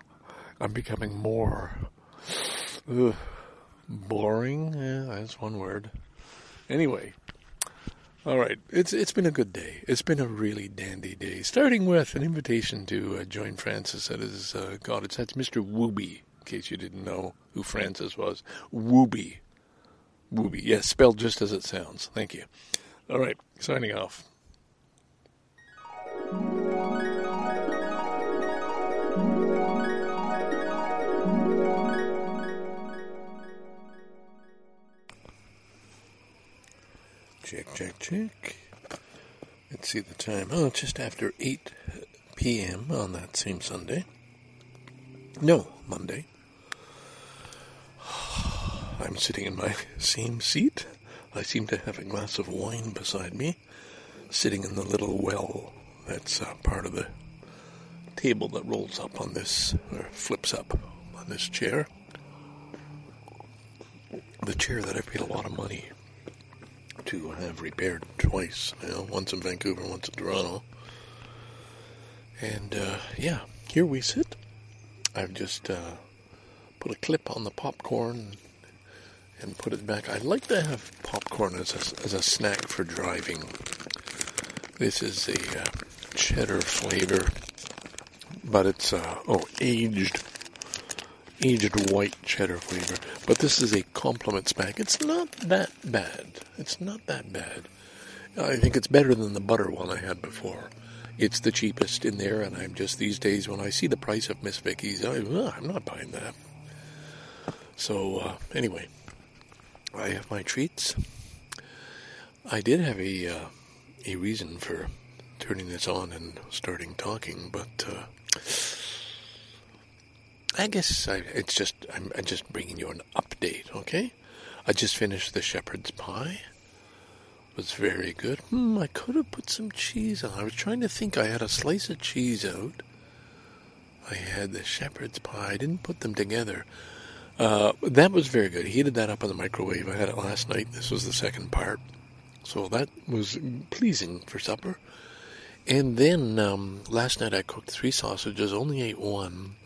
I'm becoming more ugh, boring. Yeah, that's one word. Anyway, all right, it's it's been a good day. It's been a really dandy day, starting with an invitation to uh, join Francis at his uh, cottage. That's Mister Wooby. In case you didn't know who Francis was. Wooby. Wooby. Yes, spelled just as it sounds. Thank you. All right, signing off. Check, check, check. Let's see the time. Oh, it's just after eight p.m. on that same Sunday. No, Monday. I'm sitting in my same seat. I seem to have a glass of wine beside me, sitting in the little well that's uh, part of the table that rolls up on this, or flips up on this chair. The chair that I paid a lot of money to have repaired twice now, once in Vancouver, once in Toronto. And, uh, yeah, here we sit. I've just uh, put a clip on the popcorn and put it back. I like to have popcorn as a, as a snack for driving. This is the uh, cheddar flavor, but it's, uh, oh, aged, aged white cheddar flavor. But this is a compliments pack. It's not that bad. It's not that bad. I think it's better than the butter one I had before. It's the cheapest in there, and I'm just, these days, when I see the price of Miss Vicky's, I, uh, I'm not buying that. So, uh, anyway, I have my treats. I did have a, uh, a reason for turning this on and starting talking, but uh, I guess I, it's just, I'm, I'm just bringing you an update, okay? I just finished the shepherd's pie. Was very good. Hmm, I could have put some cheese on. I was trying to think. I had a slice of cheese out. I had the shepherd's pie. I didn't put them together. Uh, that was very good. Heated that up in the microwave. I had it last night. This was the second part. So that was pleasing for supper. And then um, last night I cooked three sausages. Only ate one.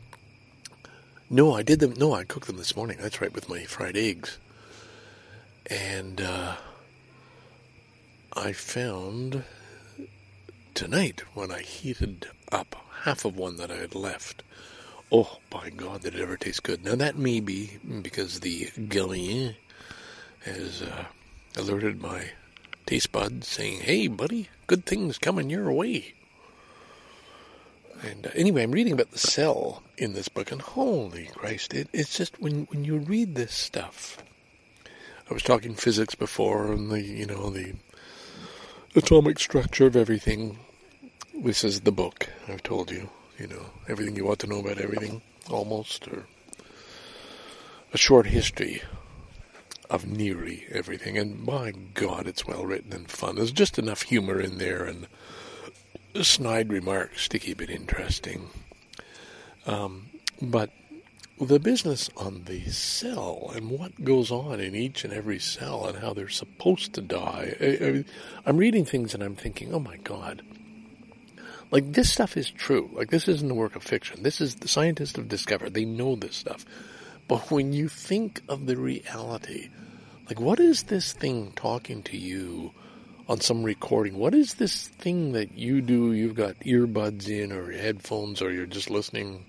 No, I did them. No, I cooked them this morning. That's right, with my fried eggs. And... Uh, I found tonight when I heated up half of one that I had left, oh, by God, did it ever taste good. Now, that may be because the Galien has uh, alerted my taste bud saying, hey, buddy, good things coming your way. And uh, anyway, I'm reading about the cell in this book, and holy Christ, it, it's just when when you read this stuff. I was talking physics before, and the, you know, the... atomic structure of everything. This is the book. I've told you, you know, everything you want to know about everything, almost, or a short history of nearly everything. And my God, it's well written and fun. There's just enough humor in there and snide remarks to keep it interesting. Um, but the business on the cell and what goes on in each and every cell and how they're supposed to die. I, I, I'm reading things and I'm thinking, oh my God. Like, this stuff is true. Like, this isn't a work of fiction. This is, the scientists have discovered. They know this stuff. But when you think of the reality, like, what is this thing talking to you on some recording? What is this thing that you do? You've got earbuds in or headphones or you're just listening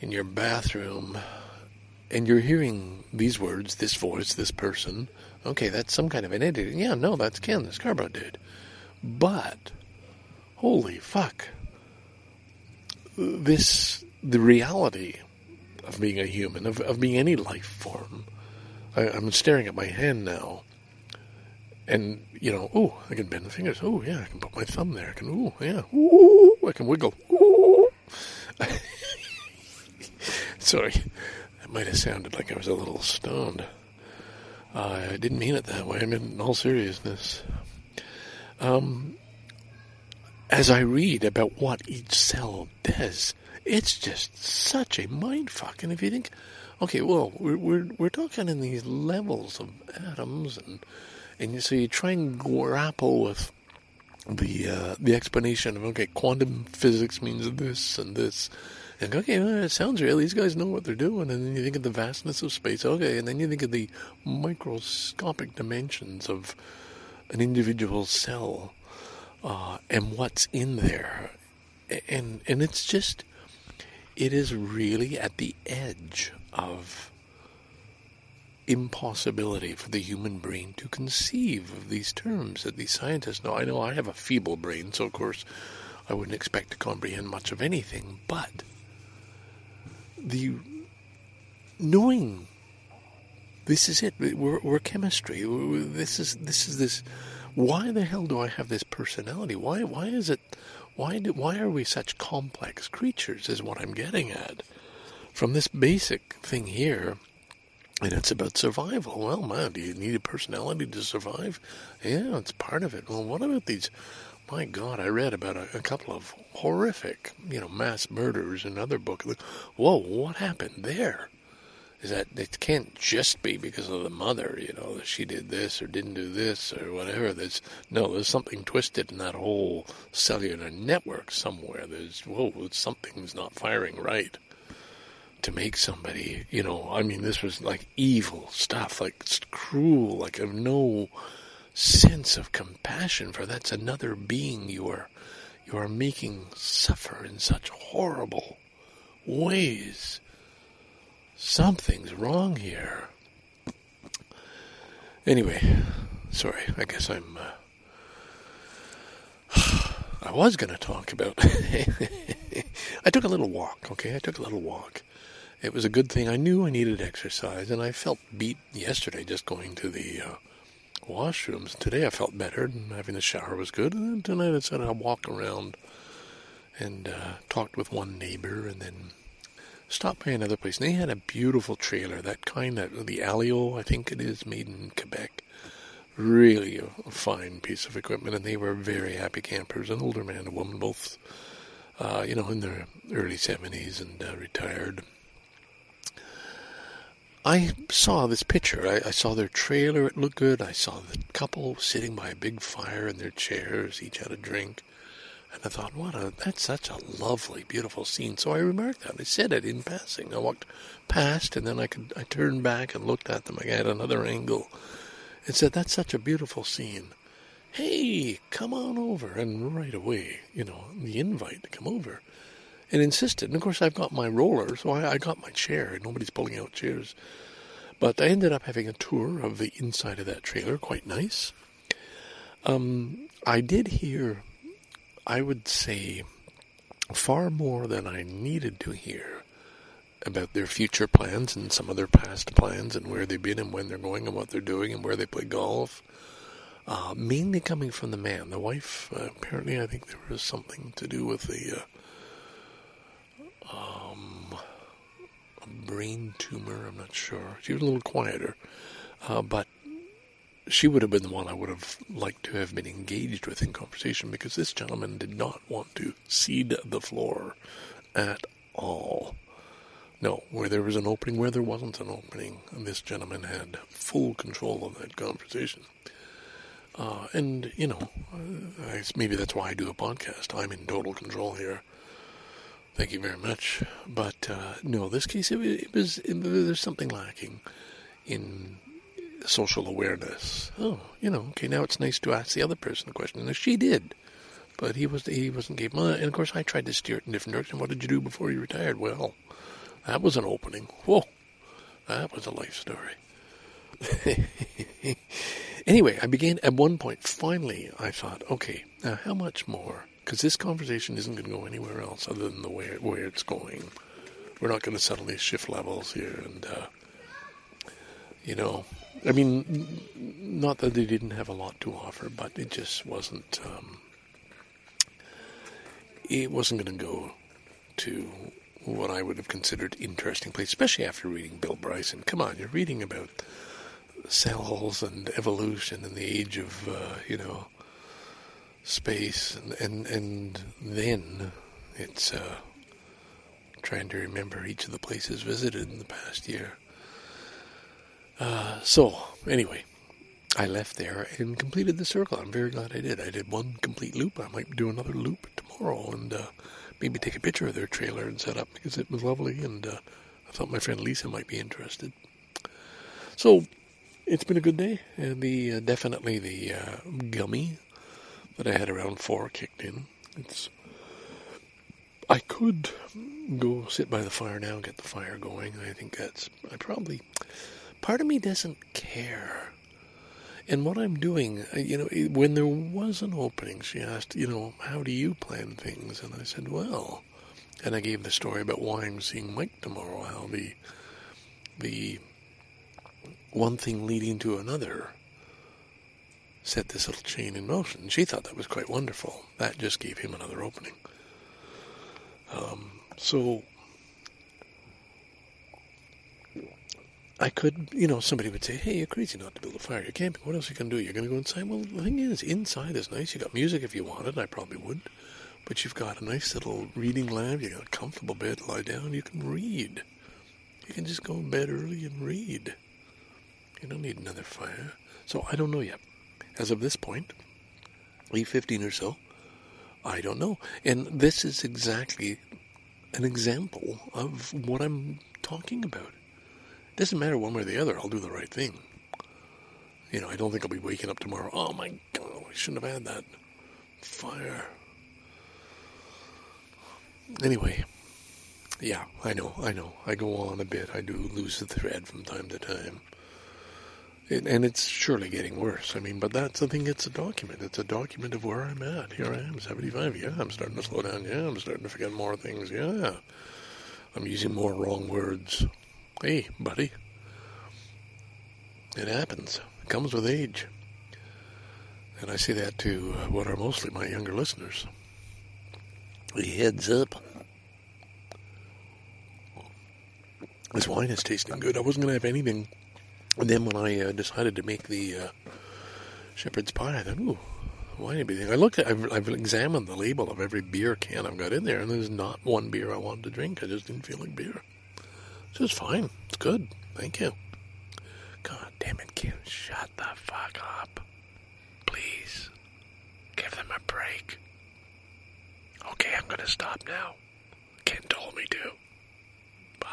in your bathroom, and you're hearing these words, this voice, this person. Okay, that's some kind of an edit. Yeah, no, that's Ken, the Scarborough Dude. But, holy fuck, this, the reality of being a human, of, of being any life form. I, I'm staring at my hand now, and, you know, oh, I can bend the fingers. Oh, yeah, I can put my thumb there. I can, oh, yeah, ooh, I can wiggle. Ooh. Sorry, that might have sounded like I was a little stoned. Uh, I didn't mean it that way. I mean, in all seriousness. Um, as I read about what each cell does, it's just such a mindfuck. And if you think, okay, well, we're we're we're talking in these levels of atoms, and and so you try and grapple with the uh, the explanation of, okay, quantum physics means this and this. And go, okay, well, it sounds real. These guys know what they're doing. And then you think of the vastness of space. Okay, and then you think of the microscopic dimensions of an individual cell uh, and what's in there. And and it's just, it is really at the edge of impossibility for the human brain to conceive of these terms that these scientists know. I know I have a feeble brain, so of course I wouldn't expect to comprehend much of anything, but the knowing this is it, we're, we're chemistry, we're, this is this is this why the hell do I have this personality, why why is it why do, why are we such complex creatures is what I'm getting at from this basic thing here. And it's about survival. Well, man, do you need a personality to survive? Yeah, it's part of it. Well, what about these? My God, I read about a, a couple of horrific, you know, mass murders in another book. Whoa, what happened there? Is that it can't just be because of the mother, you know, that she did this or didn't do this or whatever. There's, no, there's something twisted in that whole cellular network somewhere. There's, whoa, something's not firing right to make somebody, you know, I mean, this was like evil stuff, like cruel, like of no sense of compassion, for that's another being you are, you are making suffer in such horrible ways. Something's wrong here. Anyway, sorry, I guess I'm... Uh, I was going to talk about... I took a little walk, okay? I took a little walk. It was a good thing. I knew I needed exercise, and I felt beat yesterday just going to the uh, washrooms. Today I felt better, and having a shower was good. And tonight I said I'd walk around and uh, talked with one neighbor, and then stopped by another place. And they had a beautiful trailer, that kind of, the Alio, I think it is, made in Quebec. Really a fine piece of equipment, and they were very happy campers, an older man and a woman, both, uh, you know, in their early seventies and uh, retired. I saw this picture. I, I saw their trailer. It looked good. I saw the couple sitting by a big fire in their chairs, each had a drink. And I thought, what a, that's such a lovely, beautiful scene. So I remarked that. I said it in passing. I walked past, and then I could, I turned back and looked at them. I had another angle and said, that's such a beautiful scene. Hey, come on over. And right away, you know, the invite to come over. And insisted. And of course, I've got my roller, so I, I got my chair, and nobody's pulling out chairs. But I ended up having a tour of the inside of that trailer. Quite nice. Um, I did hear... I would say far more than I needed to hear about their future plans and some of their past plans and where they've been and when they're going and what they're doing and where they play golf. Uh, mainly coming from the man. The wife, uh, apparently I think there was something to do with the uh, um, a brain tumor, I'm not sure. She was a little quieter, uh, but she would have been the one I would have liked to have been engaged with in conversation, because this gentleman did not want to cede the floor at all. No, where there was an opening, where there wasn't an opening, this gentleman had full control of that conversation. Uh, and, you know, I, maybe that's why I do a podcast. I'm in total control here. Thank you very much. But, uh, no, this case, it, it was, it, there's something lacking in social awareness. Oh, you know, okay, now it's nice to ask the other person the question. And she did, but he, was, he wasn't gave money. And of course, I tried to steer it in a different direction. What did you do before you retired? Well, that was an opening. Whoa, that was a life story. Anyway, I began at one point. Finally, I thought, okay, now how much more? Because this conversation isn't going to go anywhere else other than the way where it's going. We're not going to settle these shift levels here. And, uh, you know, I mean, not that they didn't have a lot to offer, but it just wasn't, um, it wasn't going to go to what I would have considered interesting place, especially after reading Bill Bryson. Come on, you're reading about cells and evolution and the age of, uh, you know, space, and, and, and then it's uh, trying to remember each of the places visited in the past year. Uh, so, anyway, I left there and completed the circle. I'm very glad I did. I did one complete loop. I might do another loop tomorrow and uh, maybe take a picture of their trailer and set up, because it was lovely, and uh, I thought my friend Lisa might be interested. So, it's been a good day, and the uh, definitely the uh, gummy that I had around four kicked in. It's I could go sit by the fire now, get the fire going. I think that's... I probably... Part of me doesn't care. And what I'm doing, you know, when there was an opening, she asked, you know, how do you plan things? And I said, well, and I gave the story about why I'm seeing Mike tomorrow, how the, the one thing leading to another set this little chain in motion. She thought that was quite wonderful. That just gave him another opening. Um, so... I could, you know, somebody would say, hey, you're crazy not to build a fire. You're camping. What else are you going to do? You're going to go inside? Well, the thing is, inside is nice. You've got music if you wanted. I probably would. But you've got a nice little reading lab. You've got a comfortable bed. Lie down. You can read. You can just go in bed early and read. You don't need another fire. So I don't know yet. As of this point, eight fifteen or so, I don't know. And this is exactly an example of what I'm talking about. Doesn't matter one way or the other, I'll do the right thing. you know, I don't think I'll be waking up tomorrow. Oh, my God, I shouldn't have had that. Fire. Anyway, yeah, I know, I know. I go on a bit. I do lose the thread from time to time. It, and it's surely getting worse. I mean, but that's the thing. It's a document. It's a document of where I'm at. Here I am, seventy-five. Yeah, I'm starting to slow down. Yeah, I'm starting to forget more things. Yeah, I'm using more wrong words. Hey, buddy. It happens. It comes with age. And I say that to what are mostly my younger listeners. Heads up. This wine is tasting good. I wasn't going to have anything. And then when I uh, decided to make the uh, shepherd's pie, I thought, ooh, why anything? I looked at, I've, I've examined the label of every beer can I've got in there, and there's not one beer I wanted to drink. I just didn't feel like beer. It's just fine. It's good. Thank you. God damn it, Kim. Shut the fuck up. Please. Give them a break. Okay, I'm going to stop now. Ken told me to. Bye.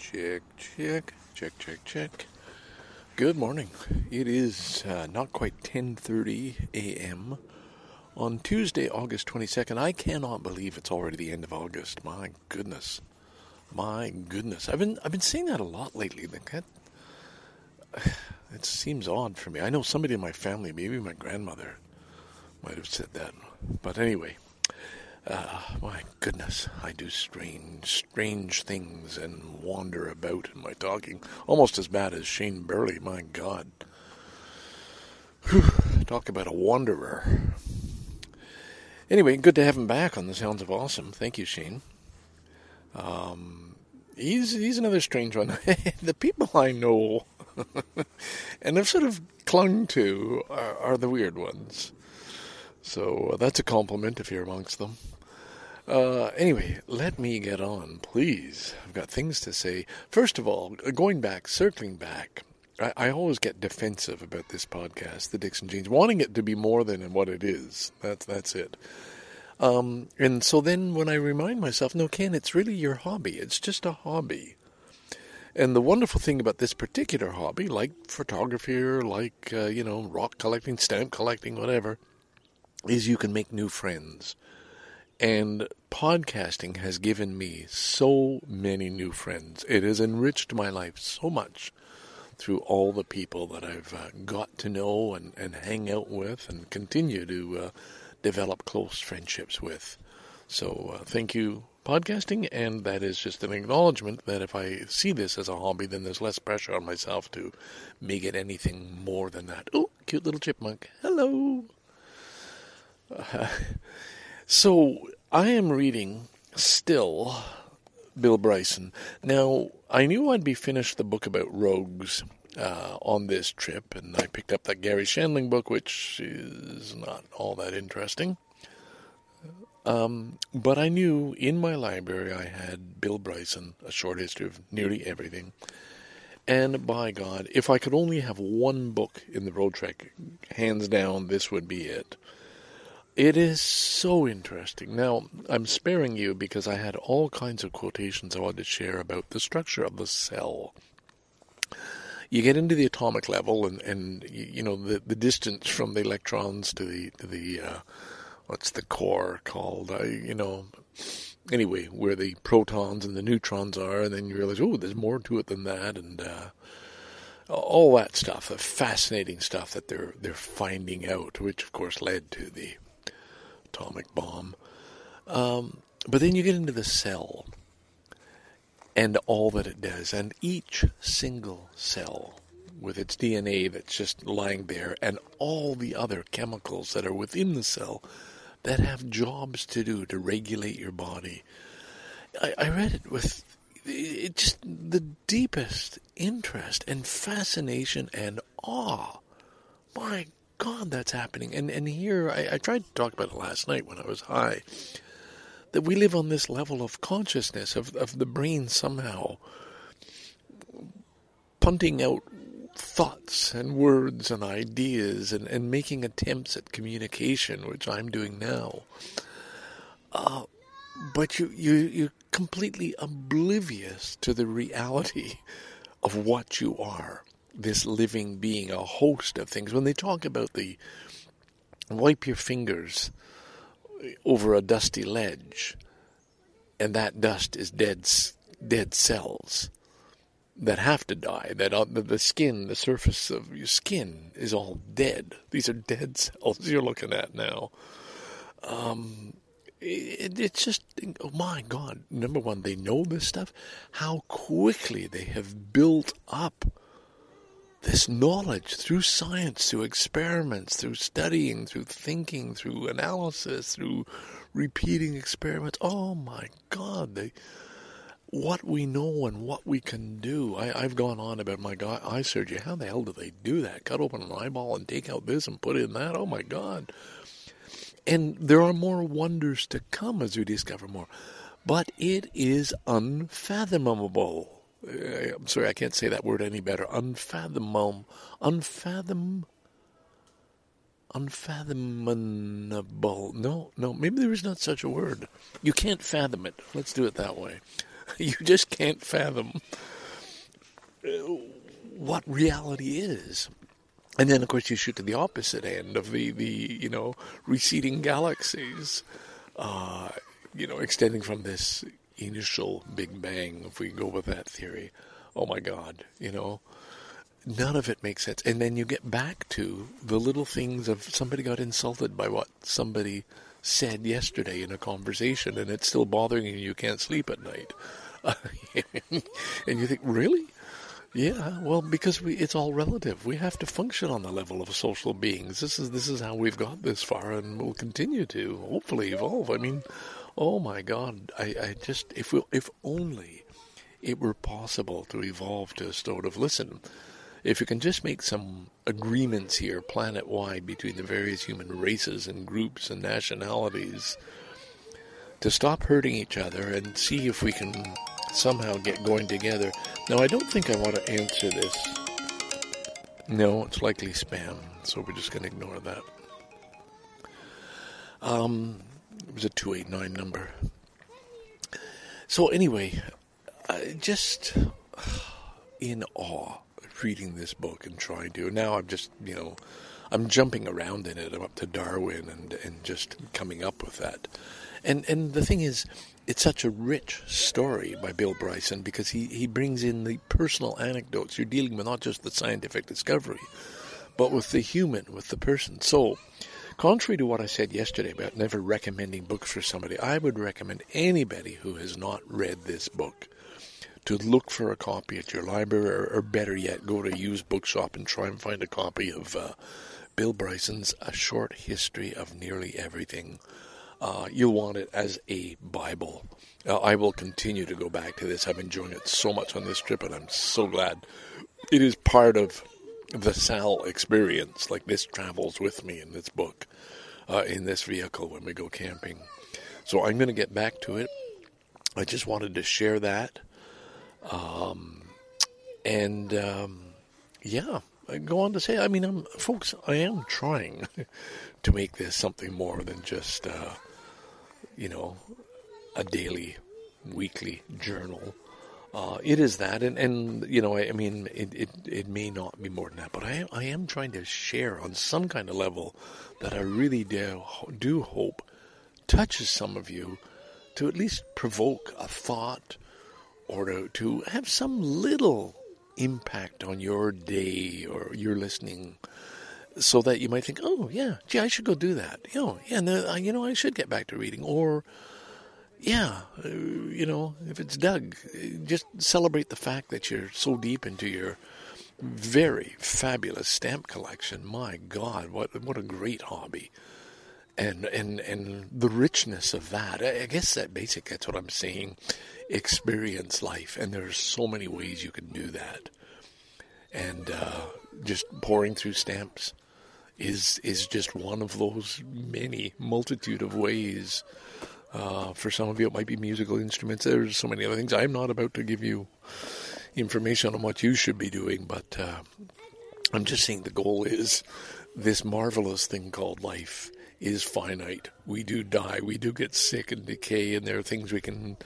Check, check, check, check, check. Good morning. It is uh, not quite ten thirty a.m. on Tuesday, August twenty-second. I cannot believe it's already the end of August. My goodness. My goodness. I've been I've been seeing that a lot lately. That, it seems odd for me. I know somebody in my family, maybe my grandmother, might have said that. But anyway, uh, my goodness, I do strange, strange things and wander about in my talking. Almost as bad as Shane Burley, my God. Whew, talk about a wanderer. Anyway, good to have him back on The Sounds of Awesome. Thank you, Shane. Um, he's, he's another strange one. The people I know and have sort of clung to are, are the weird ones. So uh, that's a compliment if you're amongst them. Uh, anyway, let me get on, please. I've got things to say. First of all, going back, circling back, I, I always get defensive about this podcast, the Dicks and Janes, wanting it to be more than what it is. That's that's it. Um, and so then when I remind myself, no, Ken, it's really your hobby. It's just a hobby. And the wonderful thing about this particular hobby, like photography or like, uh, you know, rock collecting, stamp collecting, whatever, is you can make new friends. And podcasting has given me so many new friends. It has enriched my life so much through all the people that I've uh, got to know and, and hang out with and continue to uh, develop close friendships with. So uh, thank you, podcasting. And that is just an acknowledgement that if I see this as a hobby, then there's less pressure on myself to make it anything more than that. Oh, cute little chipmunk. Hello. Uh, so, I am reading, still, Bill Bryson. Now, I knew I'd be finished the book about rogues uh, on this trip, and I picked up that Gary Shandling book, which is not all that interesting. Um, but I knew in my library I had Bill Bryson, A Short History of Nearly Everything. And by God, if I could only have one book in the Roadtrek, hands down, this would be it. It is so interesting. Now, I'm sparing you because I had all kinds of quotations I wanted to share about the structure of the cell. You get into the atomic level and, and you know, the, the distance from the electrons to the, to the uh, what's the core called? I, you know, anyway, where the protons and the neutrons are, and then you realize, oh, there's more to it than that, and uh, all that stuff, the fascinating stuff that they're they're finding out, which, of course, led to the atomic bomb. Um, but then you get into the cell and all that it does. And each single cell with its D N A that's just lying there and all the other chemicals that are within the cell that have jobs to do to regulate your body. I, I read it with it just the deepest interest and fascination and awe. My God. God, that's happening. And and here, I, I tried to talk about it last night when I was high, that we live on this level of consciousness, of, of the brain somehow punting out thoughts and words and ideas and, and making attempts at communication, which I'm doing now. Uh, but you, you, you're completely oblivious to the reality of what you are, this living being, a host of things. When they talk about the wipe your fingers over a dusty ledge, and that dust is dead dead cells that have to die, that uh, the skin, the surface of your skin is all dead. These are dead cells you're looking at now. Um, it, it's just, oh my God, number one, they know this stuff. How quickly they have built up this knowledge through science, through experiments, through studying, through thinking, through analysis, through repeating experiments. Oh my God, they... what we know and what we can do. I, I've gone on about my God, eye surgery. How the hell do they do that? Cut open an eyeball and take out this and put in that? Oh, my God. And there are more wonders to come as we discover more. But it is unfathomable. I'm sorry, I can't say that word any better. Unfathomable. Unfathom. Unfathomable. No, no, maybe there is not such a word. You can't fathom it. Let's do it that way. You just can't fathom what reality is. And then, of course, you shoot to the opposite end of the, the you know, receding galaxies, uh, you know, extending from this initial Big Bang, if we go with that theory. Oh, my God, you know, none of it makes sense. And then you get back to the little things of somebody got insulted by what somebody said yesterday in a conversation, and it's still bothering you, you can't sleep at night. Uh, and you think, really? Yeah, well, because we, it's all relative. We have to function on the level of social beings. This is this is how we've got this far, and we'll continue to hopefully evolve. I mean, oh my God, I, I just, if we, if only it were possible to evolve to a sort of, listen, if you can just make some agreements here planet-wide between the various human races and groups and nationalities to stop hurting each other and see if we can somehow get going together. Now, I don't think I want to answer this. No, it's likely spam, so we're just going to ignore that. Um, it was a two eight nine number. So anyway, I just in awe. Reading this book and trying to. Now I'm just, you know, I'm jumping around in it. I'm up to Darwin and, and just coming up with that. And and the thing is, it's such a rich story by Bill Bryson because he, he brings in the personal anecdotes. You're dealing with not just the scientific discovery, but with the human, with the person. So, contrary to what I said yesterday about never recommending books for somebody, I would recommend anybody who has not read this book to look for a copy at your library, or, or better yet, go to a used bookshop and try and find a copy of uh, Bill Bryson's A Short History of Nearly Everything. Uh, you'll want it as a Bible. Uh, I will continue to go back to this. I'm enjoying it so much on this trip, and I'm so glad. It is part of the Sal experience. Like, this travels with me in this book, uh, in this vehicle when we go camping. So I'm going to get back to it. I just wanted to share that. Um, and, um, yeah, I go on to say, I mean, I'm, folks, I am trying to make this something more than just, uh, you know, a daily, weekly journal. Uh, it is that, and, and, you know, I, I mean, it, it, it may not be more than that, but I, I am trying to share on some kind of level that I really do, do hope touches some of you to at least provoke a thought, or to, to have some little impact on your day or your listening so that you might think, oh, yeah, gee, I should go do that. You know, yeah, no, you know, I should get back to reading. Or, yeah, you know, if it's Doug, just celebrate the fact that you're so deep into your very fabulous stamp collection. My God, what what a great hobby. And, and and the richness of that. I guess that basic, that's what I'm saying. Experience life. And there are so many ways you can do that. And uh, just pouring through stamps is is just one of those many multitude of ways. Uh, for some of you, it might be musical instruments. There's so many other things. I'm not about to give you information on what you should be doing, but uh, I'm just saying the goal is this marvelous thing called life is finite. We do die. We do get sick and decay, and there are things we can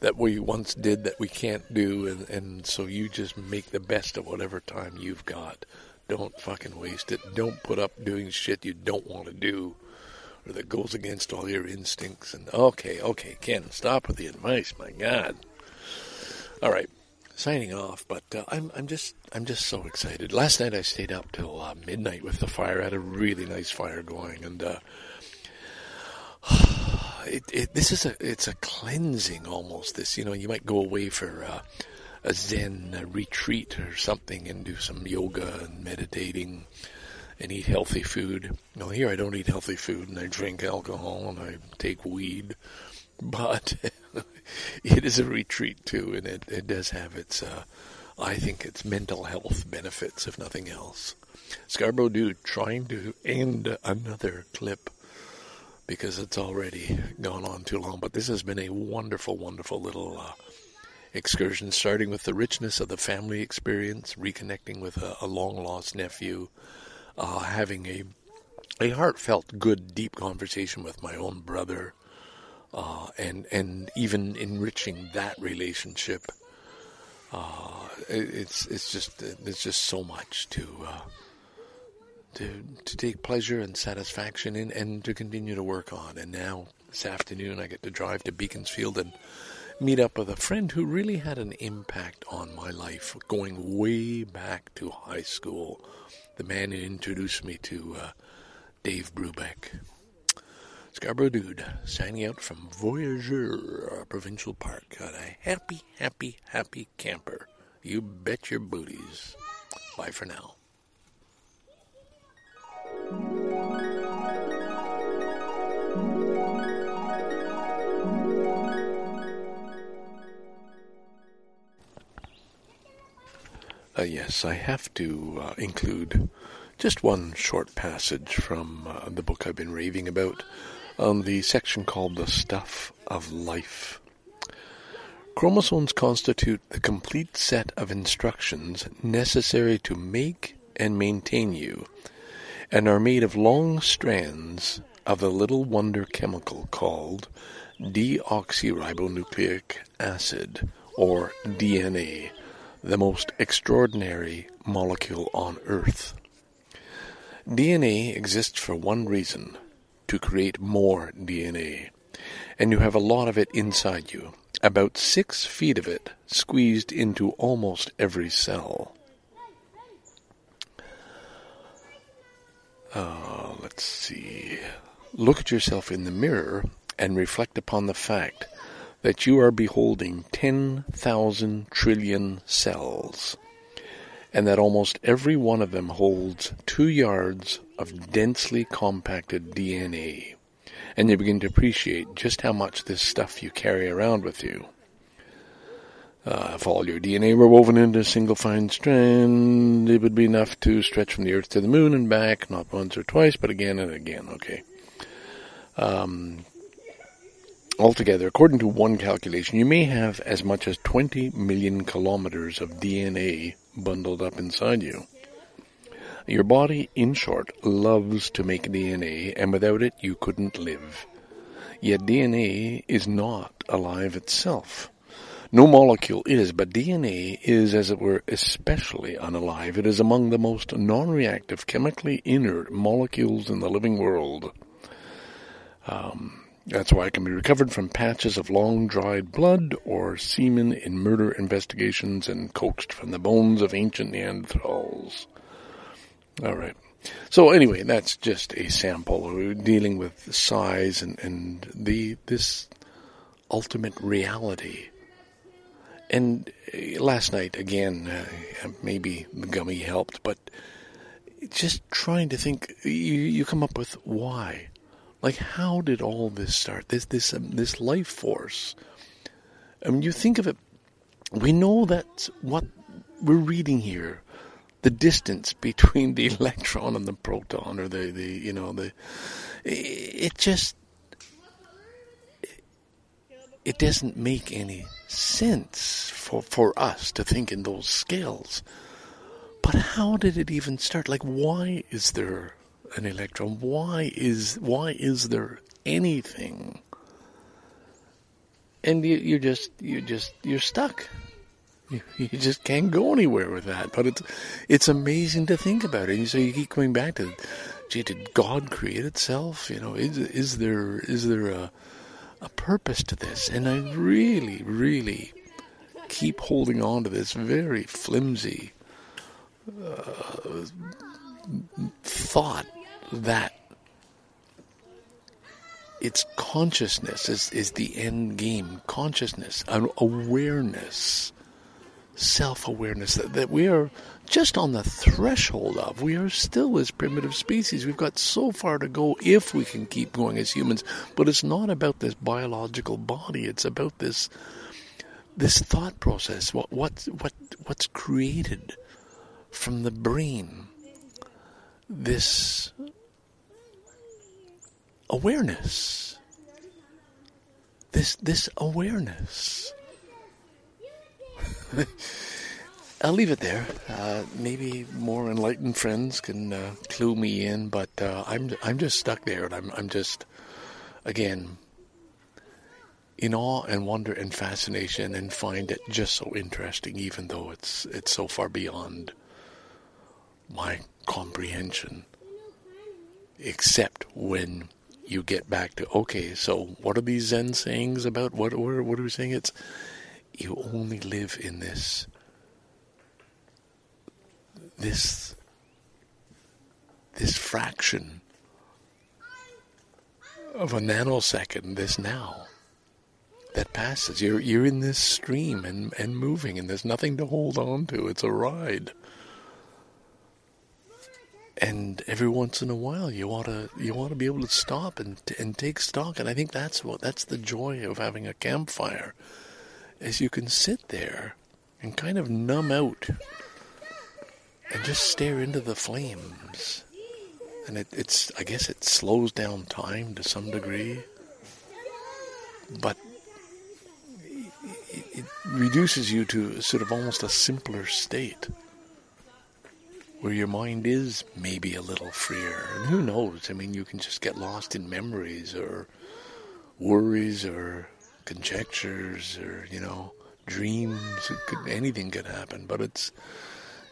that we once did that we can't do, and, and so you just make the best of whatever time you've got. Don't fucking waste it. Don't put up doing shit you don't want to do or that goes against all your instincts. And okay, okay, Ken, stop with the advice, my God. All right. Signing off, but uh, I'm I'm just I'm just so excited. Last night I stayed up till uh, midnight with the fire. I had a really nice fire going, and uh, it, it this is a it's a cleansing almost. This, you know, you might go away for uh, a Zen retreat or something and do some yoga and meditating and eat healthy food. Now here I don't eat healthy food, and I drink alcohol and I take weed, but. It is a retreat, too, and it, it does have its, uh, I think, its mental health benefits, if nothing else. Scarborough Dude trying to end another clip because it's already gone on too long. But this has been a wonderful, wonderful little uh, excursion, starting with the richness of the family experience, reconnecting with a, a long-lost nephew, uh, having a, a heartfelt, good, deep conversation with my own brother, Uh, and and even enriching that relationship, uh, it, it's it's just it's just so much to uh, to to take pleasure and satisfaction in, and to continue to work on. And now this afternoon, I get to drive to Beaconsfield and meet up with a friend who really had an impact on my life, going way back to high school. The man who introduced me to uh, Dave Brubeck. Scarborough Dude, signing out from Voyageur Provincial Park. Got a happy, happy, happy camper. You bet your booties. Bye for now. Uh, yes, I have to uh, include just one short passage from uh, the book I've been raving about, on the section called The Stuff of Life. Chromosomes constitute the complete set of instructions necessary to make and maintain you, and are made of long strands of the little wonder chemical called deoxyribonucleic acid, or D N A, the most extraordinary molecule on Earth. D N A exists for one reason: to create more D N A, and you have a lot of it inside you, about six feet of it squeezed into almost every cell. Uh, let's see. Look at yourself in the mirror and reflect upon the fact that you are beholding ten thousand trillion cells, and that almost every one of them holds two yards of densely compacted D N A, and you begin to appreciate just how much this stuff you carry around with you. Uh, if all your D N A were woven into a single fine strand, it would be enough to stretch from the Earth to the Moon and back, not once or twice, but again and again, okay. Um, altogether, according to one calculation, you may have as much as twenty million kilometers of D N A bundled up inside you. Your body, in short, loves to make D N A, and without it you couldn't live. Yet D N A is not alive itself. No molecule is, but D N A is, as it were, especially unalive. It is among the most non-reactive, chemically inert molecules in the living world. Um, that's why it can be recovered from patches of long-dried blood or semen in murder investigations and coaxed from the bones of ancient Neanderthals. All right. So anyway, that's just a sample. We're dealing with size and, and the this ultimate reality. And last night, again, uh, maybe the gummy helped, but just trying to think, you, you come up with why. Like, how did all this start? This this um, this life force. I mean, you think of it. We know that's what we're reading here. The distance between the electron and the proton, or the, the you know, the it just, it doesn't make any sense for, for us to think in those scales. But how did it even start? Like, why is there an electron? Why is why is there anything? And you, you just you just you're stuck. You, you just can't go anywhere with that. But it's it's amazing to think about it. And so you keep coming back to, gee, did God create itself? You know, is is there is there a a purpose to this? And I really, really keep holding on to this very flimsy uh, thought that it's consciousness is, is the end game. Consciousness, awareness, self-awareness that, that we are just on the threshold of. We are still as primitive species. We've got so far to go if we can keep going as humans. But it's not about this biological body. It's about this this thought process. What what what what's created from the brain? This awareness, this this awareness. I'll leave it there. Uh, maybe more enlightened friends can uh, clue me in, but uh, I'm I'm just stuck there, and I'm I'm just again in awe and wonder and fascination, and find it just so interesting, even though it's it's so far beyond my comprehension. Except when you get back to, okay, so what are these Zen sayings about? What what, what are we saying? It's you only live in this this this fraction of a nanosecond, this now that passes. You're you're in this stream and, and moving, and there's nothing to hold on to. It's a ride. And every once in a while, you want to you want to be able to stop and and take stock. And I think that's what that's the joy of having a campfire, is you can sit there and kind of numb out and just stare into the flames. And it, it's I guess it slows down time to some degree, but it, it reduces you to sort of almost a simpler state, where your mind is maybe a little freer. And who knows? I mean, you can just get lost in memories or worries or conjectures or, you know, dreams. It could, anything could happen. But it's,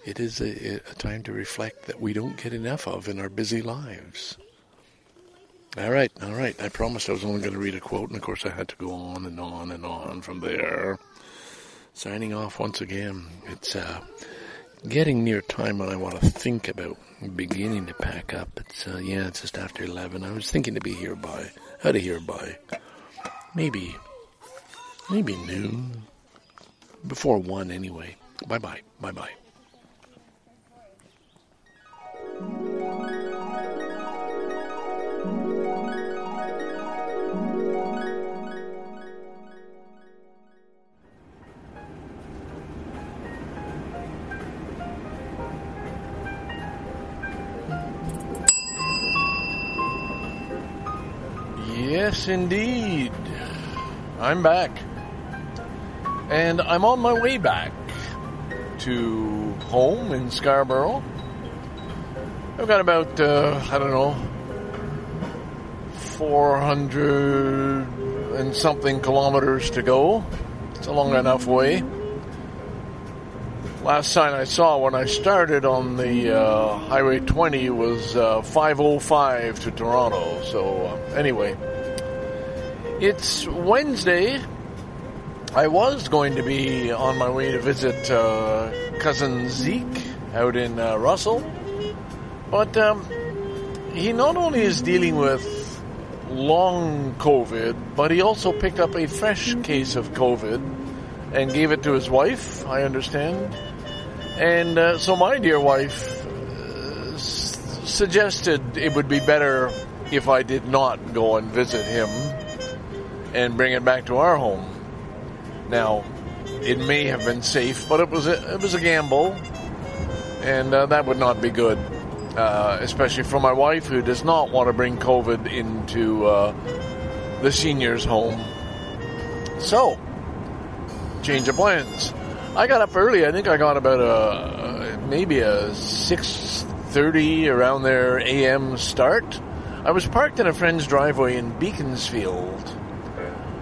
it is a, a time to reflect that we don't get enough of in our busy lives. All right, all right. I promised I was only going to read a quote, and of course I had to go on and on and on from there. Signing off once again. It's, uh... getting near time when I want to think about beginning to pack up. It's uh, yeah, it's just after eleven. I was thinking to be here by, out of here by, maybe, maybe noon, before one anyway. Bye bye, bye bye. Yes, indeed. I'm back. And I'm on my way back to home in Scarborough. I've got about, uh, I don't know, four hundred and something kilometers to go. It's a long enough way. Last sign I saw when I started on the uh, Highway twenty was uh, five oh five to Toronto. So, uh, anyway. It's Wednesday. I was going to be on my way to visit uh, cousin Zeke out in uh, Russell. But um, he not only is dealing with long COVID, but he also picked up a fresh case of COVID and gave it to his wife, I understand. And uh, so my dear wife uh, s- suggested it would be better if I did not go and visit him and bring it back to our home. Now, it may have been safe, but it was a, it was a gamble, and uh, that would not be good, uh, especially for my wife, who does not want to bring COVID into uh, the seniors' home. So, change of plans. I got up early. I think I got about a, maybe a six thirty around there a m start. I was parked in a friend's driveway in Beaconsfield.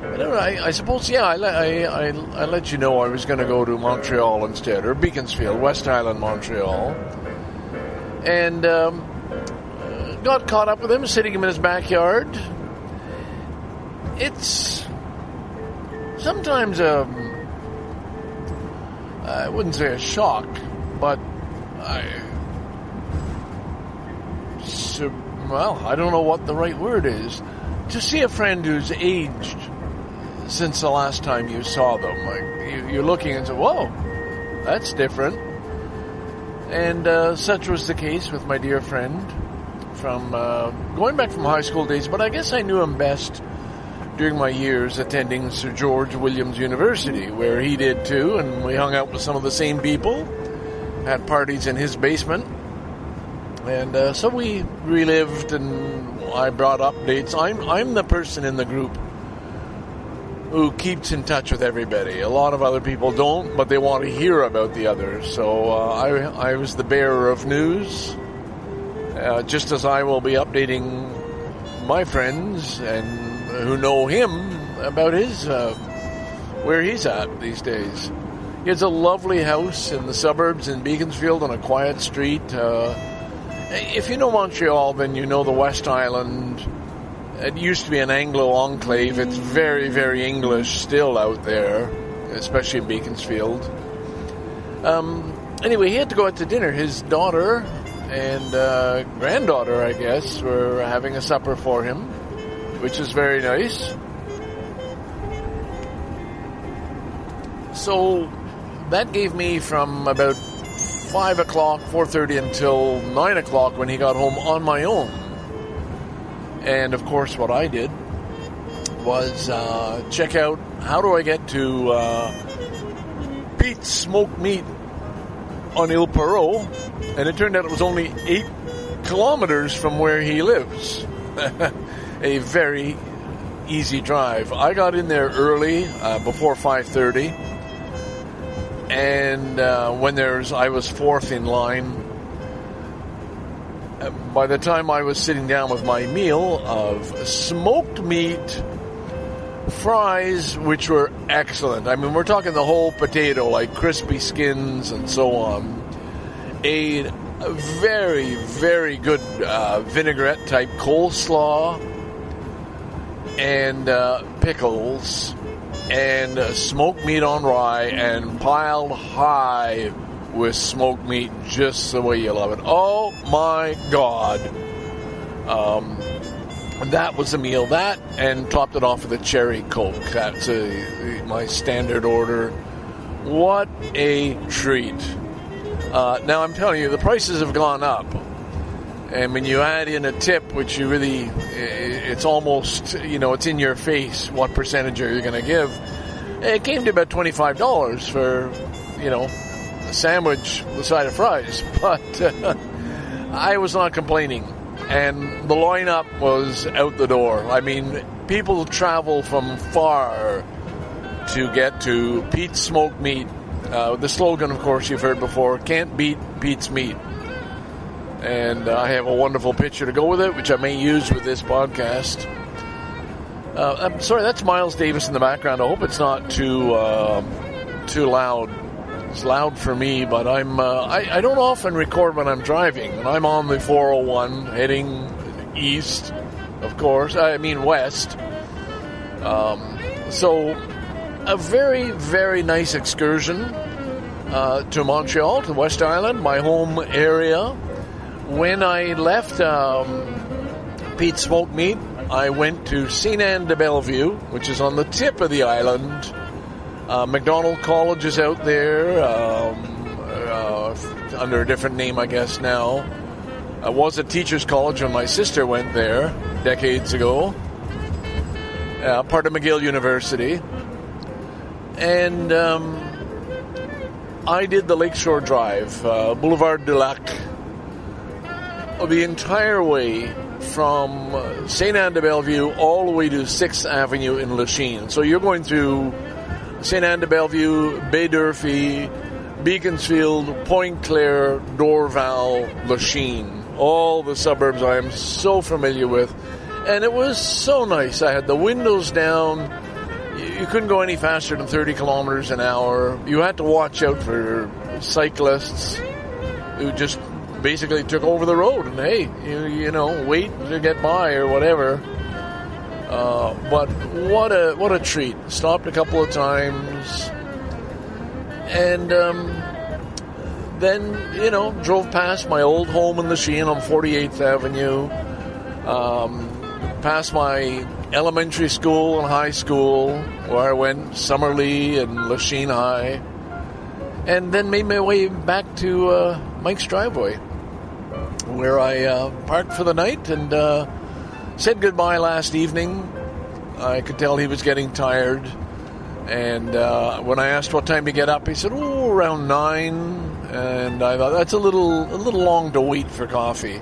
I, don't know, I, I suppose, yeah, I, I, I, I let you know I was going to go to Montreal instead, or Beaconsfield, West Island, Montreal. And um, got caught up with him, sitting him in his backyard. It's sometimes a, I wouldn't say a shock, but I, well, I don't know what the right word is, to see a friend who's aged since the last time you saw them. Like, you're looking and say, whoa, that's different. And uh, such was the case with my dear friend from uh, going back from high school days, but I guess I knew him best during my years attending Sir George Williams University, where he did too, and we hung out with some of the same people, had parties in his basement, and uh, so we relived, and I brought updates. I'm, I'm the person in the group who keeps in touch with everybody. A lot of other people don't, but they want to hear about the others. So uh, I, I was the bearer of news, uh, just as I will be updating my friends and who know him about his uh, where he's at these days. He has a lovely house in the suburbs in Beaconsfield on a quiet street. Uh, if you know Montreal, then you know the West Island. It used to be an Anglo enclave. It's very, very English still out there, especially in Beaconsfield. Um, anyway, he had to go out to dinner. His daughter and uh, granddaughter, I guess, were having a supper for him, which is very nice. So that gave me from about five o'clock, four thirty until nine o'clock when he got home on my own. And, of course, what I did was uh, check out how do I get to uh, Pete's Smoked Meat on Ile Perrot. And it turned out it was only eight kilometers from where he lives. A very easy drive. I got in there early, uh, before five thirty. And uh, when there's, I was fourth in line. By the time I was sitting down with my meal of smoked meat, fries, which were excellent. I mean, we're talking the whole potato, like crispy skins and so on. A very, very good uh, vinaigrette-type coleslaw and uh, pickles and uh, smoked meat on rye and piled high with smoked meat just the way you love it. Oh my God. Um, that was a meal. That and topped it off with a cherry Coke. That's a, my standard order. What a treat. Uh, now I'm telling you, the prices have gone up. And when you add in a tip, which you really, it's almost, you know, it's in your face what percentage are you going to give. It came to about twenty-five dollars for, you know, a sandwich with a side of fries, but uh, I was not complaining, and the lineup was out the door. I mean, people travel from far to get to Pete's Smoked Meat. Uh, the slogan, of course, you've heard before, can't beat Pete's Meat, and I have a wonderful picture to go with it, which I may use with this podcast. Uh, I'm sorry, that's Miles Davis in the background. I hope it's not too uh, too loud. It's loud for me, but I'm, uh, I, I don't often record when I'm driving. And I'm on the four oh one heading east, of course. I mean west. Um, so, a very, very nice excursion uh, to Montreal, to West Island, my home area. When I left um, Pete's Smoked Meat, I went to Sainte-Anne-de-Bellevue, which is on the tip of the island. Uh, McDonald College is out there, um, uh, under a different name, I guess, now. It was a teacher's college when my sister went there decades ago. Uh, part of McGill University. And um, I did the Lakeshore Drive, uh, Boulevard du Lac, the entire way from Sainte-Anne-de-Bellevue all the way to sixth Avenue in Lachine. So you're going through Sainte-Anne-de-Bellevue, Baie Durfee, Beaconsfield, Point Claire, Dorval, Lachine, all the suburbs I am so familiar with. And it was so nice. I had the windows down. You couldn't go any faster than thirty kilometers an hour. You had to watch out for cyclists who just basically took over the road and, hey, you, you know, wait to get by or whatever. Uh, but what a what a treat. Stopped a couple of times. And um, then, you know, drove past my old home in Lachine on forty-eighth Avenue. Um, past my elementary school and high school, where I went, Summerlee and Lachine High. And then made my way back to uh, Mike's driveway, where I uh, parked for the night and uh, said goodbye last evening. I could tell he was getting tired. And uh, when I asked what time to get up, he said, oh, around nine. And I thought, that's a little a little long to wait for coffee.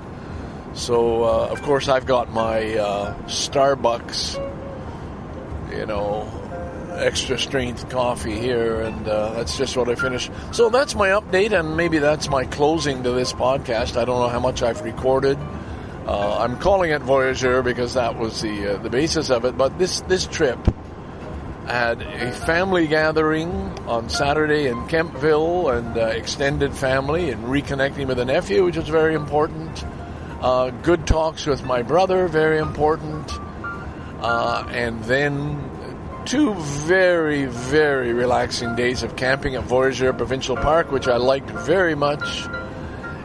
So, uh, of course, I've got my uh, Starbucks, you know, extra strength coffee here. And uh, that's just what I finished. So that's my update, and maybe that's my closing to this podcast. I don't know how much I've recorded. Uh, I'm calling it Voyageur because that was the uh, the basis of it. But this, this trip... I had a family gathering on Saturday in Kemptville and uh, extended family and reconnecting with a nephew, which was very important. Uh, good talks with my brother, very important. Uh, and then two very, very relaxing days of camping at Voyageur Provincial Park, which I liked very much.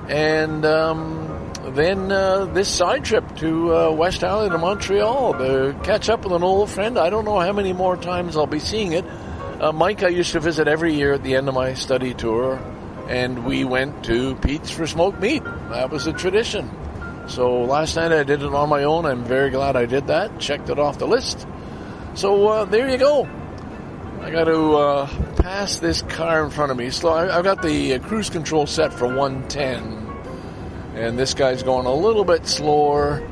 And um, then uh, this side trip to uh, West Island and Montreal to catch up with an old friend. I don't know how many more times I'll be seeing it. Uh, Mike I used to visit every year at the end of my study tour, and we went to Pete's for smoked meat. That was a tradition. So last night I did it on my own. I'm very glad I did that. Checked it off the list. So uh, there you go. I got to uh, pass this car in front of me. So I, I've got the uh, cruise control set for one ten. And this guy's going a little bit slower,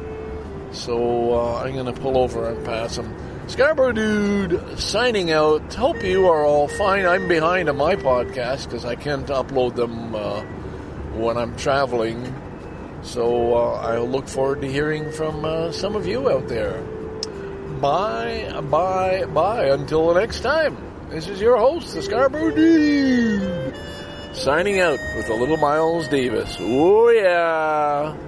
so uh, I'm going to pull over and pass him. Scarborough Dude signing out. Hope you are all fine. I'm behind on my podcast because I can't upload them uh, when I'm traveling. So uh, I look forward to hearing from uh, some of you out there. Bye, bye, bye. Until the next time, this is your host, the Scarborough Dude. Signing out with a little Miles Davis. Oh, yeah.